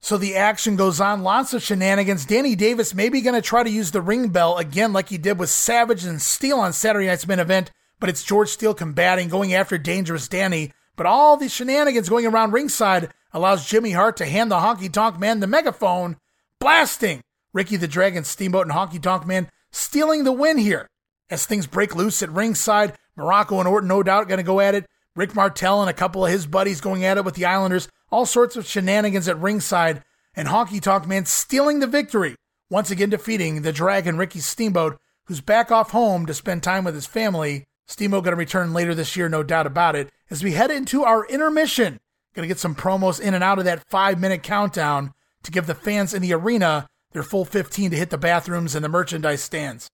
So the action goes on, lots of shenanigans. Danny Davis maybe going to try to use the ring bell again like he did with Savage and Steele on Saturday night's main event, but it's George Steele combating, going after Dangerous Danny. But all these shenanigans going around ringside allows Jimmy Hart to hand the Honky Tonk Man the megaphone, blasting Ricky the Dragon Steamboat and Honky Tonk Man, stealing the win here. As things break loose at ringside, Morocco and Orton no doubt going to go at it. Rick Martel and a couple of his buddies going at it with the Islanders. All sorts of shenanigans at ringside, and Honky Tonk Man stealing the victory. once again defeating the Dragon Ricky Steamboat, who's back off home to spend time with his family. Steamboat going to return later this year, no doubt about it. As we head into our intermission, going to get some promos in and out of that five-minute countdown to give the fans in the arena their full fifteen to hit the bathrooms and the merchandise stands.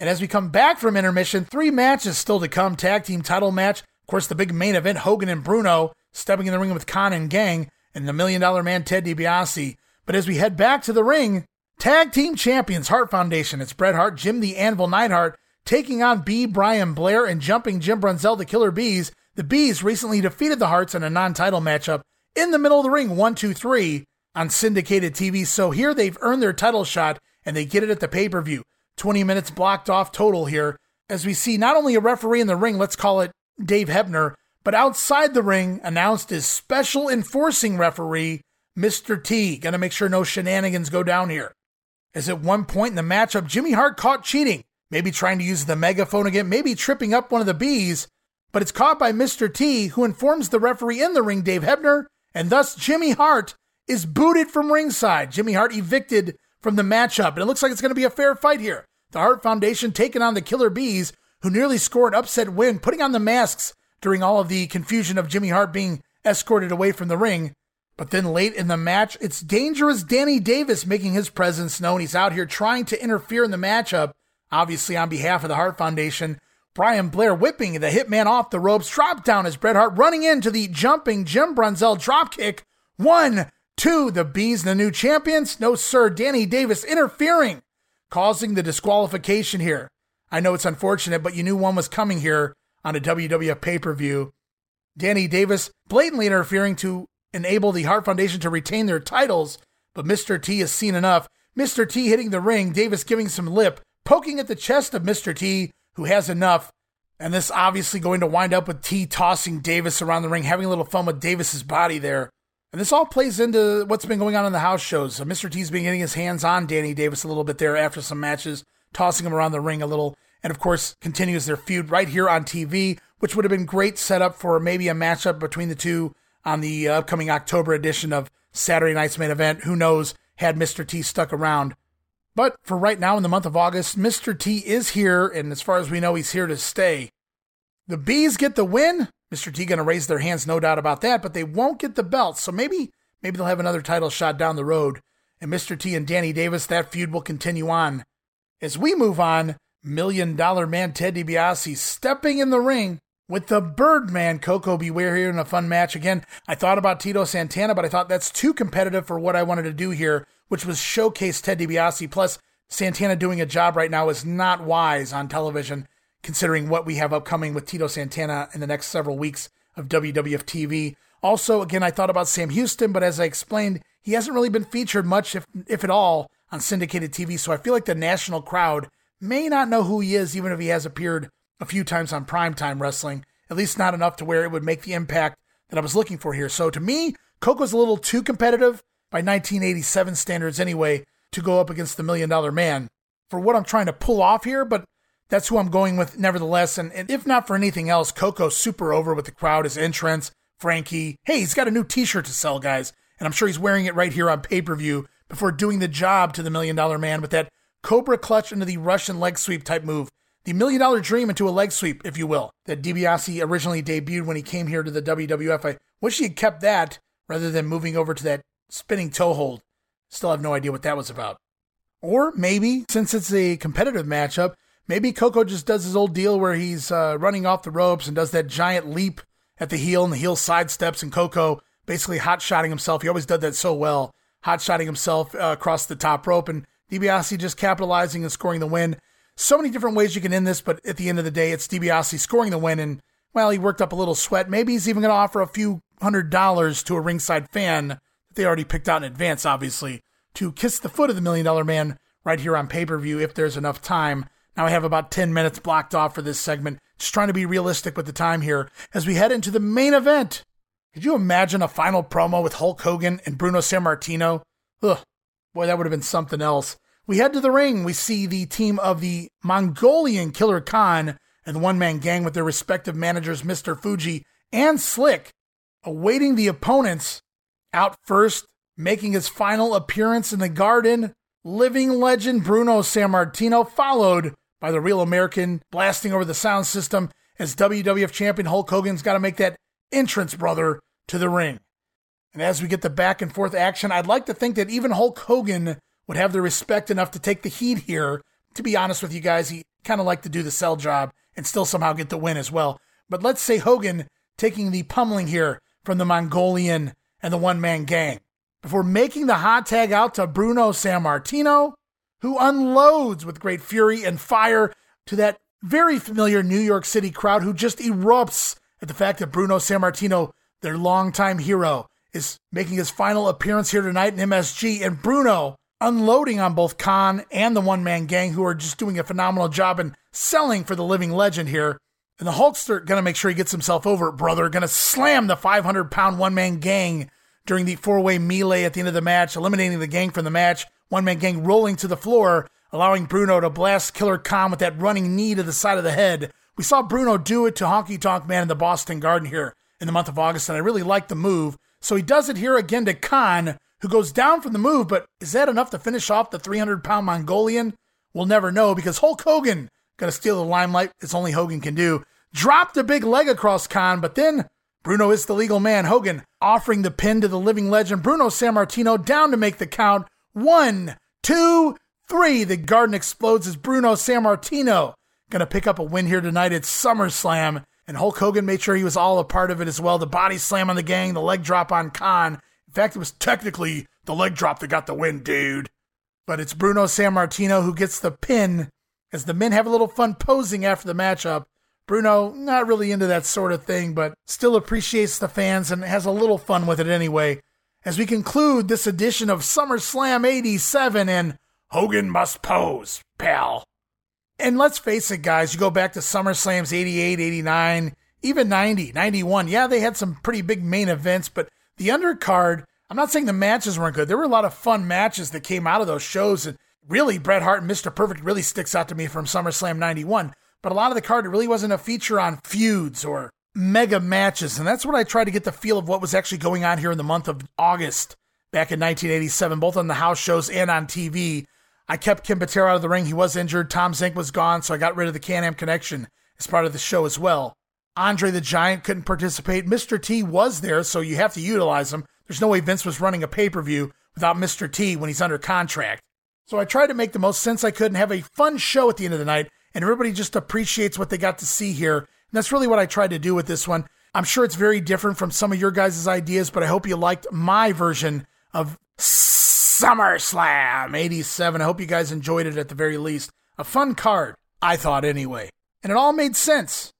And as we come back from intermission, three matches still to come. Tag team title match. Of course, the big main event, Hogan and Bruno stepping in the ring with Khan and Gang, and the Million Dollar Man, Ted DiBiase. But as we head back to the ring, tag team champions, Hart Foundation. It's Bret Hart, Jim the Anvil Neidhart, taking on B. Brian Blair and Jumping Jim Brunzell, the Killer Bees. The Bees recently defeated the Hearts in a non-title matchup in the middle of the ring, one, two, three, on syndicated T V. So here they've earned their title shot, and they get it at the pay-per-view. twenty minutes blocked off total here, as we see not only a referee in the ring, let's call it Dave Hebner, but outside the ring, announced as special enforcing referee, Mister T. Gonna make sure no shenanigans go down here. As at one point in the matchup, Jimmy Hart caught cheating, maybe trying to use the megaphone again, maybe tripping up one of the Bees, but it's caught by Mister T, who informs the referee in the ring, Dave Hebner, and thus Jimmy Hart is booted from ringside. Jimmy Hart evicted from the matchup, and it looks like it's going to be a fair fight here. The Hart Foundation taking on the Killer Bees, who nearly scored an upset win, putting on the masks during all of the confusion of Jimmy Hart being escorted away from the ring. But then late in the match, it's Dangerous Danny Davis making his presence known. He's out here trying to interfere in the matchup, obviously on behalf of the Hart Foundation. Brian Blair whipping the Hitman off the ropes, drop down as Bret Hart running into the Jumping Jim Brunzell dropkick. One, two, the Bees, the new champions. No, sir, Danny Davis interfering, causing the disqualification here. I know it's unfortunate, but you knew one was coming here on a W W F pay-per-view. Danny Davis blatantly interfering to enable the Hart Foundation to retain their titles, but Mister T has seen enough. Mister T hitting the ring, Davis giving some lip, poking at the chest of Mister T, who has enough, and this obviously going to wind up with T tossing Davis around the ring, having a little fun with Davis's body there. And this all plays into what's been going on in the house shows. So Mister T's been getting his hands on Danny Davis a little bit there after some matches, tossing him around the ring a little, and of course continues their feud right here on T V, which would have been great setup for maybe a matchup between the two on the upcoming October edition of Saturday Night's Main Event. Who knows, had Mister T stuck around. But for right now in the month of August, Mister T is here, and as far as we know, he's here to stay. The Bees get the win. Mister T going to raise their hands, no doubt about that, but they won't get the belt. So maybe maybe they'll have another title shot down the road. And Mister T and Danny Davis, that feud will continue on. As we move on, Million Dollar Man Ted DiBiase stepping in the ring with the Birdman Coco Beware here in a fun match. Again, I thought about Tito Santana, but I thought that's too competitive for what I wanted to do here, which was showcase Ted DiBiase. Plus, Santana doing a job right now is not wise on television, considering what we have upcoming with Tito Santana in the next several weeks of W W F T V. Also, again, I thought about Sam Houston, but as I explained, he hasn't really been featured much, if if at all, on syndicated T V, so I feel like the national crowd may not know who he is, even if he has appeared a few times on primetime wrestling, at least not enough to where it would make the impact that I was looking for here. So to me, Coco's a little too competitive, by nineteen eighty-seven standards anyway, to go up against the Million Dollar Man for what I'm trying to pull off here, but that's who I'm going with nevertheless. And, and if not for anything else, Coco's super over with the crowd, his entrance, Frankie. Hey, he's got a new t-shirt to sell, guys, and I'm sure he's wearing it right here on pay-per-view before doing the job to the Million Dollar Man with that Cobra clutch into the Russian leg sweep type move. The Million Dollar Dream into a leg sweep, if you will, that DiBiase originally debuted when he came here to the W W F. I wish he had kept that rather than moving over to that spinning toe hold. Still have no idea what that was about. Or maybe, since it's a competitive matchup, maybe Coco just does his old deal where he's uh, running off the ropes and does that giant leap at the heel and the heel sidesteps, and Coco basically hot-shotting himself. He always did that so well, hot-shotting himself uh, across the top rope, and DiBiase just capitalizing and scoring the win. So many different ways you can end this, but at the end of the day, it's DiBiase scoring the win, and, well, he worked up a little sweat. Maybe he's even going to offer a few hundred dollars to a ringside fan that they already picked out in advance, obviously, to kiss the foot of the Million Dollar Man right here on pay-per-view if there's enough time. Now I have about ten minutes blocked off for this segment. Just trying to be realistic with the time here as we head into the main event. Could you imagine a final promo with Hulk Hogan and Bruno Sammartino? Ugh, boy, that would have been something else. We head to the ring. We see the team of the Mongolian Killer Khan and the One Man Gang with their respective managers, Mister Fuji and Slick, awaiting the opponents. Out first, making his final appearance in the Garden, living legend Bruno Sammartino, followed by the Real American blasting over the sound system as W W F champion Hulk Hogan's got to make that entrance, brother, to the ring. And as we get the back and forth action, I'd like to think that even Hulk Hogan would have the respect enough to take the heat here. To be honest with you guys, he kind of liked to do the sell job and still somehow get the win as well. But let's say Hogan taking the pummeling here from the Mongolian and the One Man Gang before making the hot tag out to Bruno Sammartino, who unloads with great fury and fire to that very familiar New York City crowd who just erupts at the fact that Bruno Sammartino, their longtime hero, is making his final appearance here tonight in M S G, and Bruno unloading on both Khan and the One Man Gang, who are just doing a phenomenal job and selling for the living legend here. And the Hulkster going to make sure he gets himself over, brother. Going to slam the five hundred pound One Man Gang during the four-way melee at the end of the match, eliminating the gang from the match. One Man Gang rolling to the floor, allowing Bruno to blast Killer Khan with that running knee to the side of the head. We saw Bruno do it to Honky Tonk Man in the Boston Garden here in the month of August, and I really like the move. So he does it here again to Khan, who goes down from the move, but is that enough to finish off the three hundred pound Mongolian? We'll never know, because Hulk Hogan going to steal the limelight. It's only Hogan can do. Dropped a big leg across Khan, but then Bruno is the legal man. Hogan offering the pin to the living legend Bruno Sammartino, down to make the count. One, two, three. The garden explodes as Bruno Sammartino going to pick up a win here tonight at SummerSlam. And Hulk Hogan made sure he was all a part of it as well. The body slam on the gang, the leg drop on Khan. In fact, it was technically the leg drop that got the win, dude. But it's Bruno Sammartino who gets the pin as the men have a little fun posing after the matchup. Bruno, not really into that sort of thing, but still appreciates the fans and has a little fun with it anyway. As we conclude this edition of SummerSlam eighty-seven and Hogan Must Pose, pal. And let's face it, guys, you go back to SummerSlams eighty-eight, eighty-nine, even ninety, ninety-one. Yeah, they had some pretty big main events, but the undercard, I'm not saying the matches weren't good. There were a lot of fun matches that came out of those shows, and really, Bret Hart and Mister Perfect really sticks out to me from SummerSlam ninety-one. But a lot of the card, it really wasn't a feature on feuds or mega matches, and that's what I tried to get the feel of what was actually going on here in the month of August back in nineteen eighty-seven, both on the house shows and on T V. I kept Ken Patera out of the ring. He was injured. Tom Zenk was gone, so I got rid of the Can-Am Connection as part of the show as well. Andre the Giant couldn't participate. Mister T was there, so you have to utilize him. There's no way Vince was running a pay-per-view without Mister T when he's under contract. So I tried to make the most sense I could and have a fun show at the end of the night, and everybody just appreciates what they got to see here. And that's really what I tried to do with this one. I'm sure it's very different from some of your guys' ideas, but I hope you liked my version of SummerSlam eighty-seven. I hope you guys enjoyed it at the very least. A fun card, I thought anyway. And it all made sense.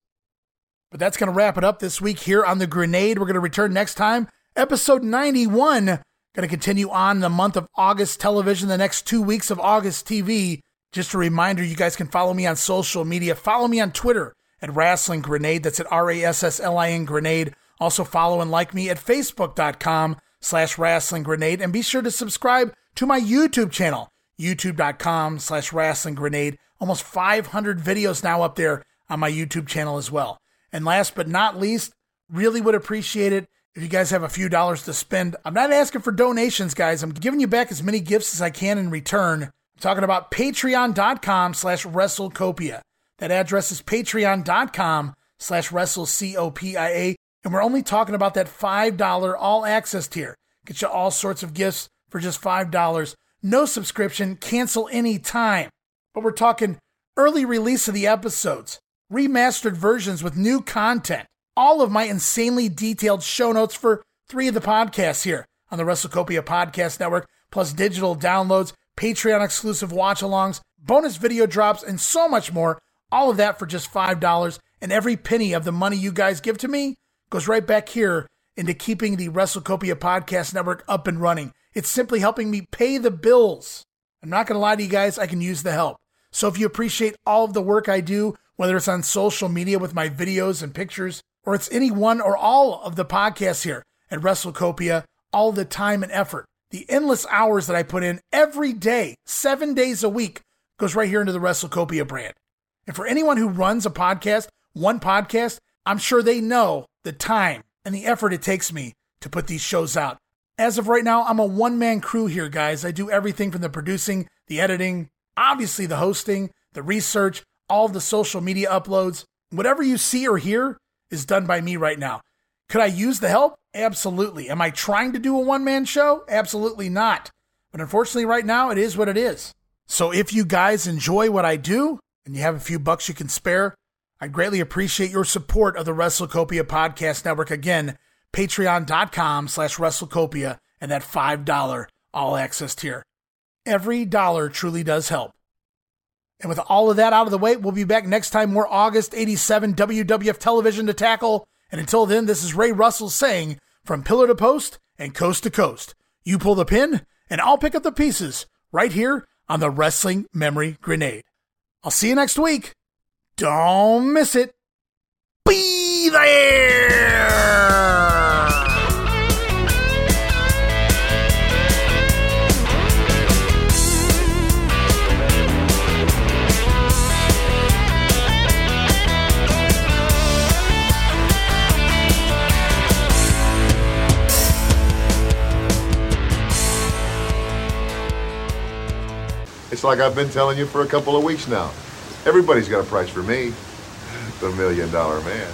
But that's going to wrap it up this week here on The Grenade. We're going to return next time. Episode ninety-one. Going to continue on the month of August television, the next two weeks of August T V. Just a reminder, you guys can follow me on social media. Follow me on Twitter at Wrestling Grenade. That's at R A S S L I N Grenade. Also follow and like me at Facebook.com slash Wrestling Grenade. And be sure to subscribe to my YouTube channel, YouTube.com slash Wrestling Grenade. Almost five hundred videos now up there on my YouTube channel as well. And last but not least, really would appreciate it if you guys have a few dollars to spend. I'm not asking for donations, guys. I'm giving you back as many gifts as I can in return. I'm talking about patreon.com slash WrestleCopia. That address is patreon.com slash WrestleCopia. And we're only talking about that five dollars all-access tier. Get you all sorts of gifts for just five dollars. No subscription, cancel any time. But we're talking early release of the episodes, remastered versions with new content, all of my insanely detailed show notes for three of the podcasts here on the WrestleCopia Podcast Network, plus digital downloads, Patreon-exclusive watch-alongs, bonus video drops, and so much more. All of that for just five dollars, and every penny of the money you guys give to me goes right back here into keeping the WrestleCopia Podcast Network up and running. It's simply helping me pay the bills. I'm not going to lie to you guys, I can use the help. So if you appreciate all of the work I do, whether it's on social media with my videos and pictures, or it's any one or all of the podcasts here at WrestleCopia, all the time and effort, the endless hours that I put in every day, seven days a week, goes right here into the WrestleCopia brand. And for anyone who runs a podcast, one podcast, I'm sure they know the time and the effort it takes me to put these shows out. As of right now, I'm a one-man crew here, guys. I do everything from the producing, the editing, obviously the hosting, the research, all of the social media uploads. Whatever you see or hear is done by me right now. Could I use the help? Absolutely. Am I trying to do a one-man show? Absolutely not. But unfortunately, right now, it is what it is. So if you guys enjoy what I do, and you have a few bucks you can spare, I greatly appreciate your support of the WrestleCopia Podcast Network. Again, patreon.com slash WrestleCopia and that five dollars all-access tier. Every dollar truly does help. And with all of that out of the way, we'll be back next time. More August eighty-seven W W F television to tackle. And until then, this is Ray Russell saying, from pillar to post and coast to coast, you pull the pin and I'll pick up the pieces right here on the Wrestling Memory Grenade. I'll see you next week. Don't miss it. Be there! It's like I've been telling you for a couple of weeks now. Everybody's got a price for me. The Million Dollar Man.